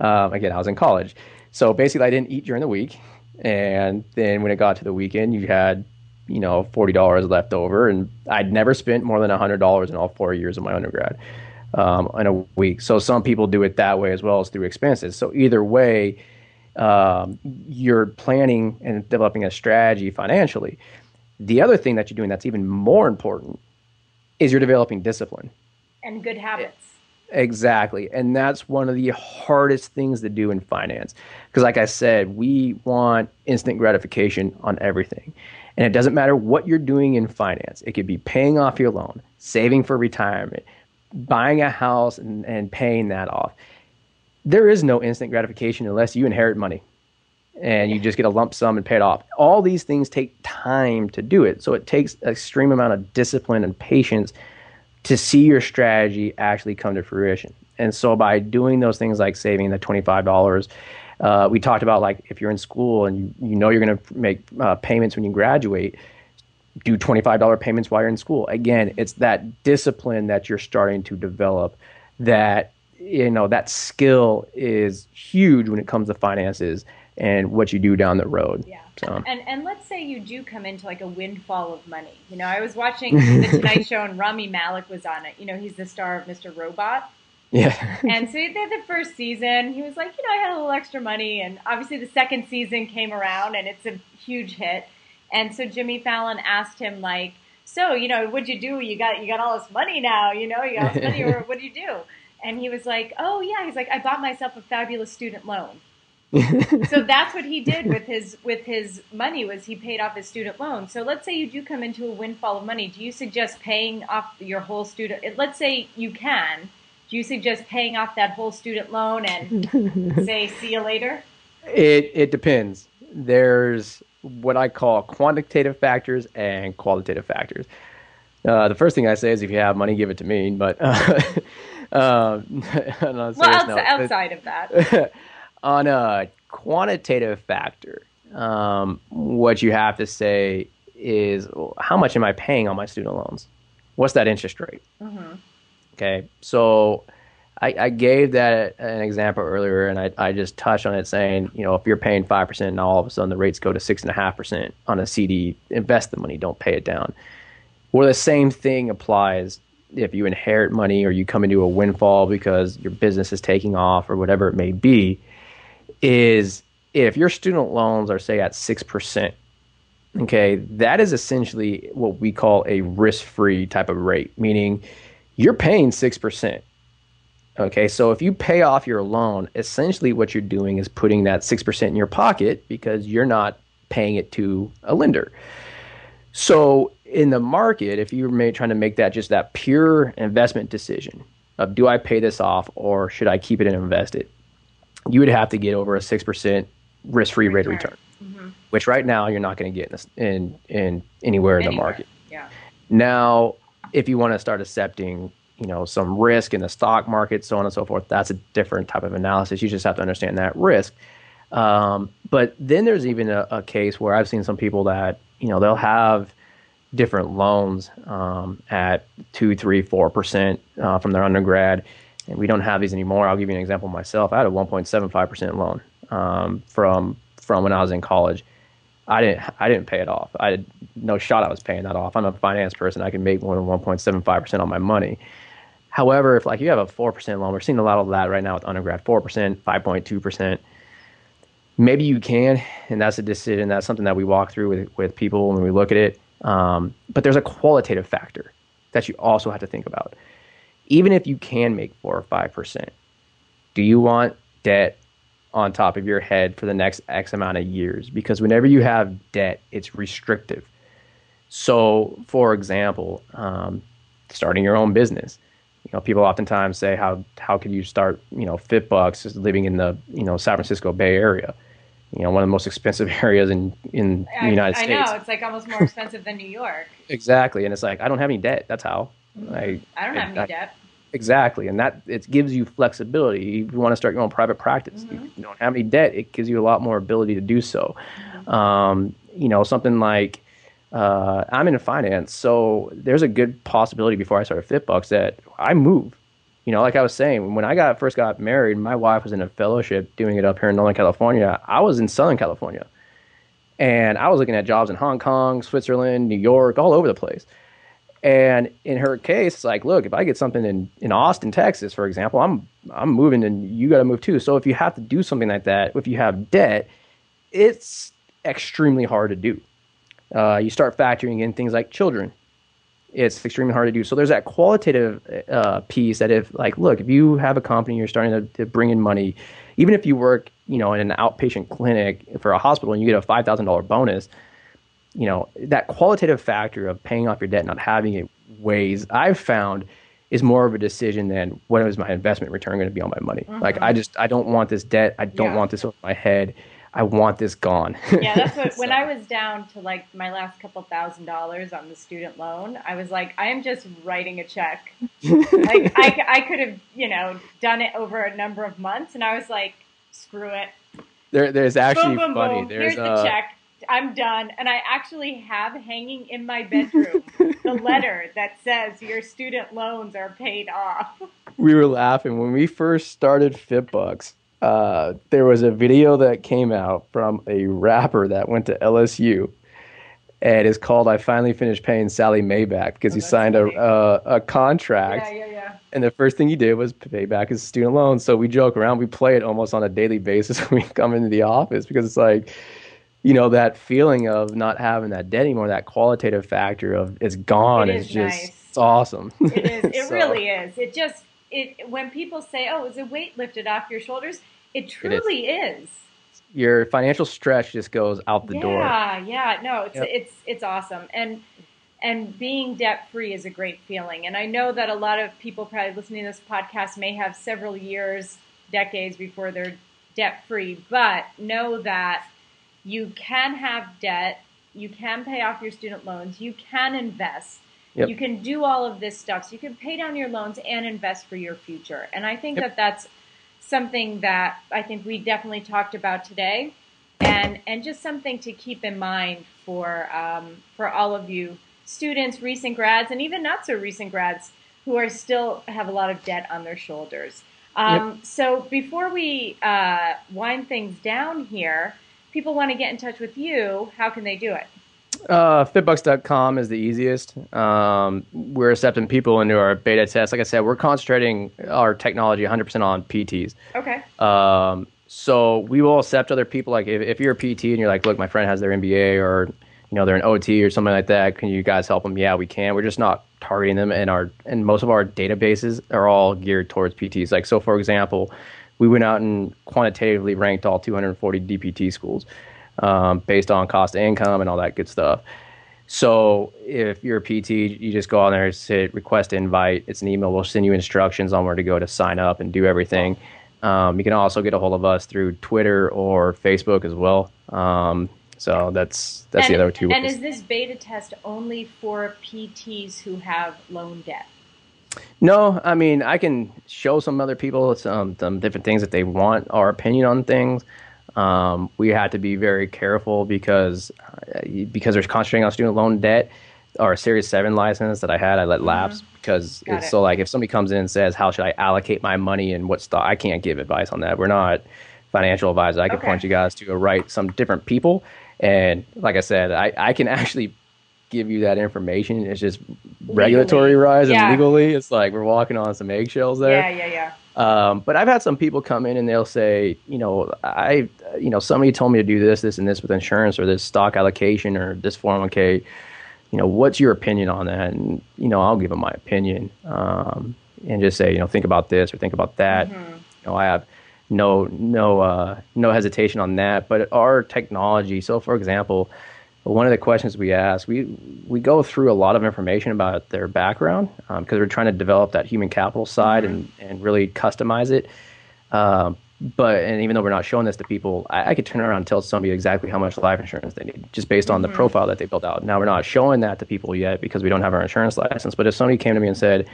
um, again, I was in college. So basically I didn't eat during the week. And then when it got to the weekend, you had, you know, forty dollars left over. And I'd never spent more than one hundred dollars in all four years of my undergrad um, in a week. So some people do it that way as well as through expenses. So either way, Um, you're planning and developing a strategy financially. The other thing that you're doing that's even more important is you're developing discipline. And good habits. Exactly. And that's one of the hardest things to do in finance. Because like I said, we want instant gratification on everything. And it doesn't matter what you're doing in finance. It could be paying off your loan, saving for retirement, buying a house and, and paying that off. There is no instant gratification unless you inherit money and you just get a lump sum and pay it off. All these things take time to do it. So it takes an extreme amount of discipline and patience to see your strategy actually come to fruition. And so by doing those things like saving the twenty-five dollars, uh, we talked about, like, if you're in school and you, you know you're going to make uh, payments when you graduate, do twenty-five dollar payments while you're in school. Again, it's that discipline that you're starting to develop that, you know, that skill is huge when it comes to finances and what you do down the road. Yeah. So. And and let's say you do come into like a windfall of money. You know, I was watching The Tonight Show and Rami Malek was on it. You know, he's the star of Mister Robot. Yeah. And so they did the first season. He was like, you know, I had a little extra money. And obviously the second season came around and it's a huge hit. And so Jimmy Fallon asked him, like, so, you know, what'd you do? You got, you got all this money now, you know, you got all this money, or what'd you do? And he was like, oh, yeah. He's like, I bought myself a fabulous student loan. So that's what he did with his with his money, was he paid off his student loan. So let's say you do come into a windfall of money. Do you suggest paying off your whole student? Let's say you can. Do you suggest paying off that whole student loan and say, see you later? It, it depends. There's what I call quantitative factors and qualitative factors. Uh, the first thing I say is, if you have money, give it to me. But uh, Um, well, outside, no. outside of that, on a quantitative factor, um, what you have to say is, how much am I paying on my student loans? What's that interest rate? Mm-hmm. Okay, so I, I gave that an example earlier, and I, I just touched on it, saying, you know, if you're paying five percent, and all of a sudden the rates go to six and a half percent on a C D, invest the money, don't pay it down. Well, the same thing applies. If you inherit money or you come into a windfall because your business is taking off or whatever it may be, is if your student loans are, say, at six percent, okay, that is essentially what we call a risk-free type of rate, meaning you're paying six percent. Okay, so if you pay off your loan, essentially what you're doing is putting that six percent in your pocket because you're not paying it to a lender. So in the market, if you were trying to make that just that pure investment decision of, do I pay this off or should I keep it and invest it, you would have to get over a six percent risk-free rate of return, mm-hmm. which right now you're not going to get in, this, in in anywhere, anywhere in the market. Yeah. Now, if you want to start accepting, you know, some risk in the stock market, so on and so forth, that's a different type of analysis. You just have to understand that risk. Um, but then there's even a, a case where I've seen some people that, you know, they'll have different loans um, at two, three, four percent uh, from their undergrad, and we don't have these anymore. I'll give you an example myself. I had a one point seven five percent loan um, from from when I was in college. I didn't I didn't pay it off. I had no shot I was paying that off. I'm a finance person. I can make more than one point seven five percent on my money. However, if like you have a four percent loan, we're seeing a lot of that right now with undergrad, four percent, five point two percent. Maybe you can, and that's a decision. That's something that we walk through with, with people when we look at it. Um, but there's a qualitative factor that you also have to think about. Even if you can make four or five percent, do you want debt on top of your head for the next X amount of years? Because whenever you have debt, it's restrictive. So, for example, um, starting your own business. You know, people oftentimes say, how how can you start, you know, FitBUX, living in the, you know, San Francisco Bay Area? you know, one of the most expensive areas in, in I, the United I States. I know. It's like almost more expensive than New York. Exactly. And it's like, I don't have any debt. That's how. Mm-hmm. I, I don't I, have any I, debt. Exactly. And that it gives you flexibility. If you want to start your own private practice, mm-hmm. you don't have any debt. It gives you a lot more ability to do so. Mm-hmm. Um, you know, something like uh, I'm in finance. So there's a good possibility before I started FitBUX that I move. You know, like I was saying, when I got first got married, my wife was in a fellowship doing it up here in Northern California. I was in Southern California. And I was looking at jobs in Hong Kong, Switzerland, New York, all over the place. And in her case, it's like, look, if I get something in, in Austin, Texas, for example, I'm I'm moving and you got to move too. So if you have to do something like that, if you have debt, it's extremely hard to do. Uh, you start factoring in things like children. It's extremely hard to do. So there's that qualitative uh, piece that if, like, look, if you have a company, you're starting to, to bring in money, even if you work, you know, in an outpatient clinic for a hospital and you get a five thousand dollars bonus, you know, that qualitative factor of paying off your debt, not having it weighs, I've found, is more of a decision than what is my investment return going to be on my money. Mm-hmm. Like, I just, I don't want this debt. I don't yeah. want this over my head. I want this gone. Yeah, that's what, so. When I was down to like my last couple thousand dollars on the student loan, I was like, I am just writing a check. Like I, I could have, you know, done it over a number of months, and I was like, screw it. There, there's actually boom, boom, funny. Boom. There's Here's uh, the check. I'm done. And I actually have hanging in my bedroom the letter that says your student loans are paid off. We were laughing when we first started FitBUX. Uh, there was a video that came out from a rapper that went to L S U, and it's called "I Finally Finished Paying Sally Mae Back" because oh, he signed a, a a contract. Yeah, yeah, yeah. And the first thing he did was pay back his student loan. So we joke around, we play it almost on a daily basis when we come into the office because it's like, you know, that feeling of not having that debt anymore, that qualitative factor of it's gone. It is it's just nice. It's awesome. It is. It so. really is. It just. It, when people say, oh, is a weight lifted off your shoulders? It truly it is. is. Your financial stress just goes out the yeah, door. Yeah, yeah. No, it's, yep. it's, it's awesome. And, and being debt-free is a great feeling. And I know that a lot of people probably listening to this podcast may have several years, decades before they're debt-free, but know that you can have debt, you can pay off your student loans, you can invest. Yep. You can do all of this stuff. So you can pay down your loans and invest for your future. And I think yep. that that's something that I think we definitely talked about today, and and just something to keep in mind for um, for all of you students, recent grads, and even not so recent grads who are still have a lot of debt on their shoulders. Um, yep. So before we uh, wind things down here, people want to get in touch with you. How can they do it? Uh, FitBUX dot com is the easiest. Um, we're accepting people into our beta test. Like I said, we're concentrating our technology one hundred percent on P Ts. Okay. Um, so we will accept other people. Like if, if you're a P T and you're like, look, my friend has their M B A or, you know, they're an O T or something like that. Can you guys help them? Yeah, we can. We're just not targeting them. And our, and most of our databases are all geared towards P Ts. Like, so for example, we went out and quantitatively ranked all two hundred forty D P T schools. Um, based on cost of income and all that good stuff. So if you're a P T, you just go on there and say request invite. It's an email. We'll send you instructions on where to go to sign up and do everything. Um, you can also get a hold of us through Twitter or Facebook as well. Um, so that's that's and, the other two. And ways. Is this beta test only for P Ts who have loan debt? No, I mean, I can show some other people some, some different things that they want, our opinion on things. Um, we had to be very careful because uh, because there's concentrating on student loan debt. Our Series seven license that I had, I let lapse mm-hmm. because it's it. so like if somebody comes in and says, how should I allocate my money and what stock? I can't give advice on that. We're not financial advisors. I can okay. point you guys to a right some different people. And like I said, I, I can actually give you that information. It's just regulatory-wise yeah. and legally. It's like we're walking on some eggshells there. Yeah, yeah, yeah. Um, but I've had some people come in and they'll say, you know, I, you know, somebody told me to do this, this, and this with insurance or this stock allocation or this four oh one k. You know, what's your opinion on that? And, you know, I'll give them my opinion um, and just say, you know, think about this or think about that. Mm-hmm. You know, I have no, no, uh, no hesitation on that. But our technology, so for example, one of the questions we ask, we, we go through a lot of information about their background because um, we're trying to develop that human capital side mm-hmm. and, and really customize it. Um, But, and even though we're not showing this to people, I, I could turn around and tell somebody exactly how much life insurance they need just based on mm-hmm. the profile that they built out. Now, we're not showing that to people yet because we don't have our insurance license. But if somebody came to me and said,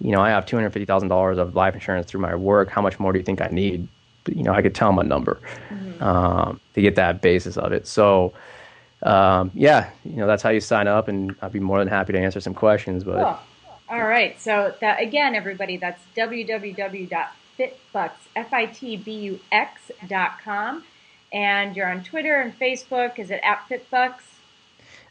you know, I have two hundred fifty thousand dollars of life insurance through my work, how much more do you think I need? You know, I could tell them a number mm-hmm. um, to get that basis of it. So, um, yeah, you know, that's how you sign up, and I'd be more than happy to answer some questions. But cool. All right. So, that again, everybody, that's w w w dot fit bux dot com. F I T B U X dot com, and you're on Twitter and Facebook. Is it at FitBUX?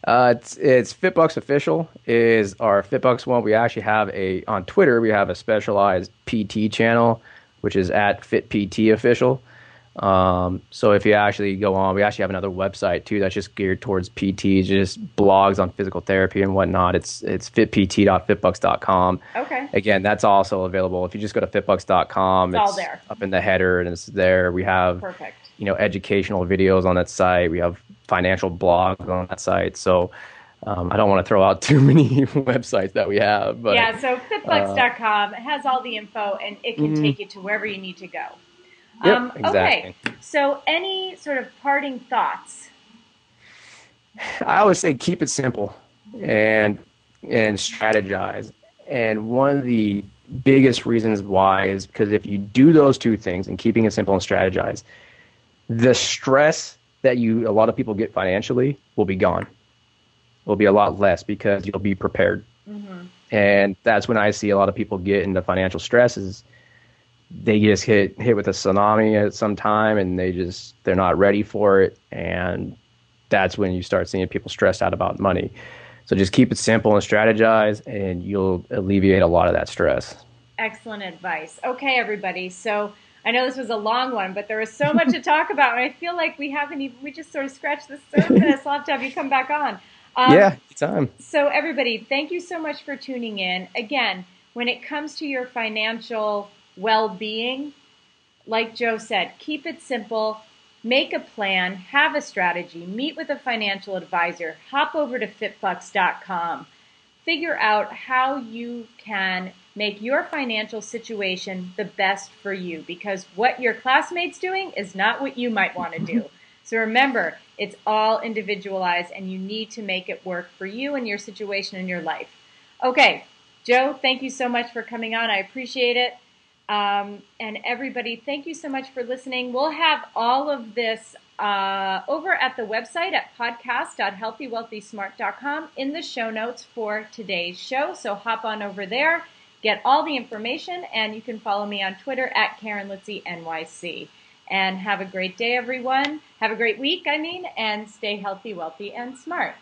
Uh, it's, it's FitBUX official is our FitBUX one. We actually have a on Twitter. We have a specialized P T channel, which is at FitPT official. Um, so if you actually go on, we actually have another website too that's just geared towards P Ts, just blogs on physical therapy and whatnot. It's it's fit p t dot fit bux dot com. Okay. Again, that's also available. If you just go to fit bux dot com, it's, it's all there. Up in the header, and it's there. We have perfect. You know, educational videos on that site. We have financial blogs on that site. So um, I don't want to throw out too many websites that we have. But, yeah. So fit bux dot com uh, has all the info, and it can mm-hmm. take you to wherever you need to go. Yep, um, exactly. Okay, so any sort of parting thoughts? I always say keep it simple and and strategize. And one of the biggest reasons why is because if you do those two things, and keeping it simple and strategize, the stress that you a lot of people get financially will be gone. Will be a lot less because you'll be prepared. Mm-hmm. And that's when I see a lot of people get into financial stresses. They just hit hit with a tsunami at some time, and they just they're not ready for it, and that's when you start seeing people stressed out about money. So just keep it simple and strategize, and you'll alleviate a lot of that stress. Excellent advice. Okay, everybody. So I know this was a long one, but there was so much to talk about, and I feel like we haven't even we just sort of scratched the surface. I'll have to have you come back on. Um, yeah, it's time. So everybody, thank you so much for tuning in. Again, when it comes to your financial well-being, like Joe said, keep it simple, make a plan, have a strategy, meet with a financial advisor, hop over to fit bux dot com, figure out how you can make your financial situation the best for you, because what your classmates doing is not what you might want to do. So remember, it's all individualized, and you need to make it work for you and your situation and your life. Okay, Joe, thank you so much for coming on. I appreciate it. Um, and everybody, thank you so much for listening. We'll have all of this uh, over at the website at podcast dot healthy wealthy smart dot com in the show notes for today's show. So hop on over there, get all the information, and you can follow me on Twitter at Karen Litzy N Y C. And have a great day, everyone. Have a great week, I mean, and stay healthy, wealthy, and smart.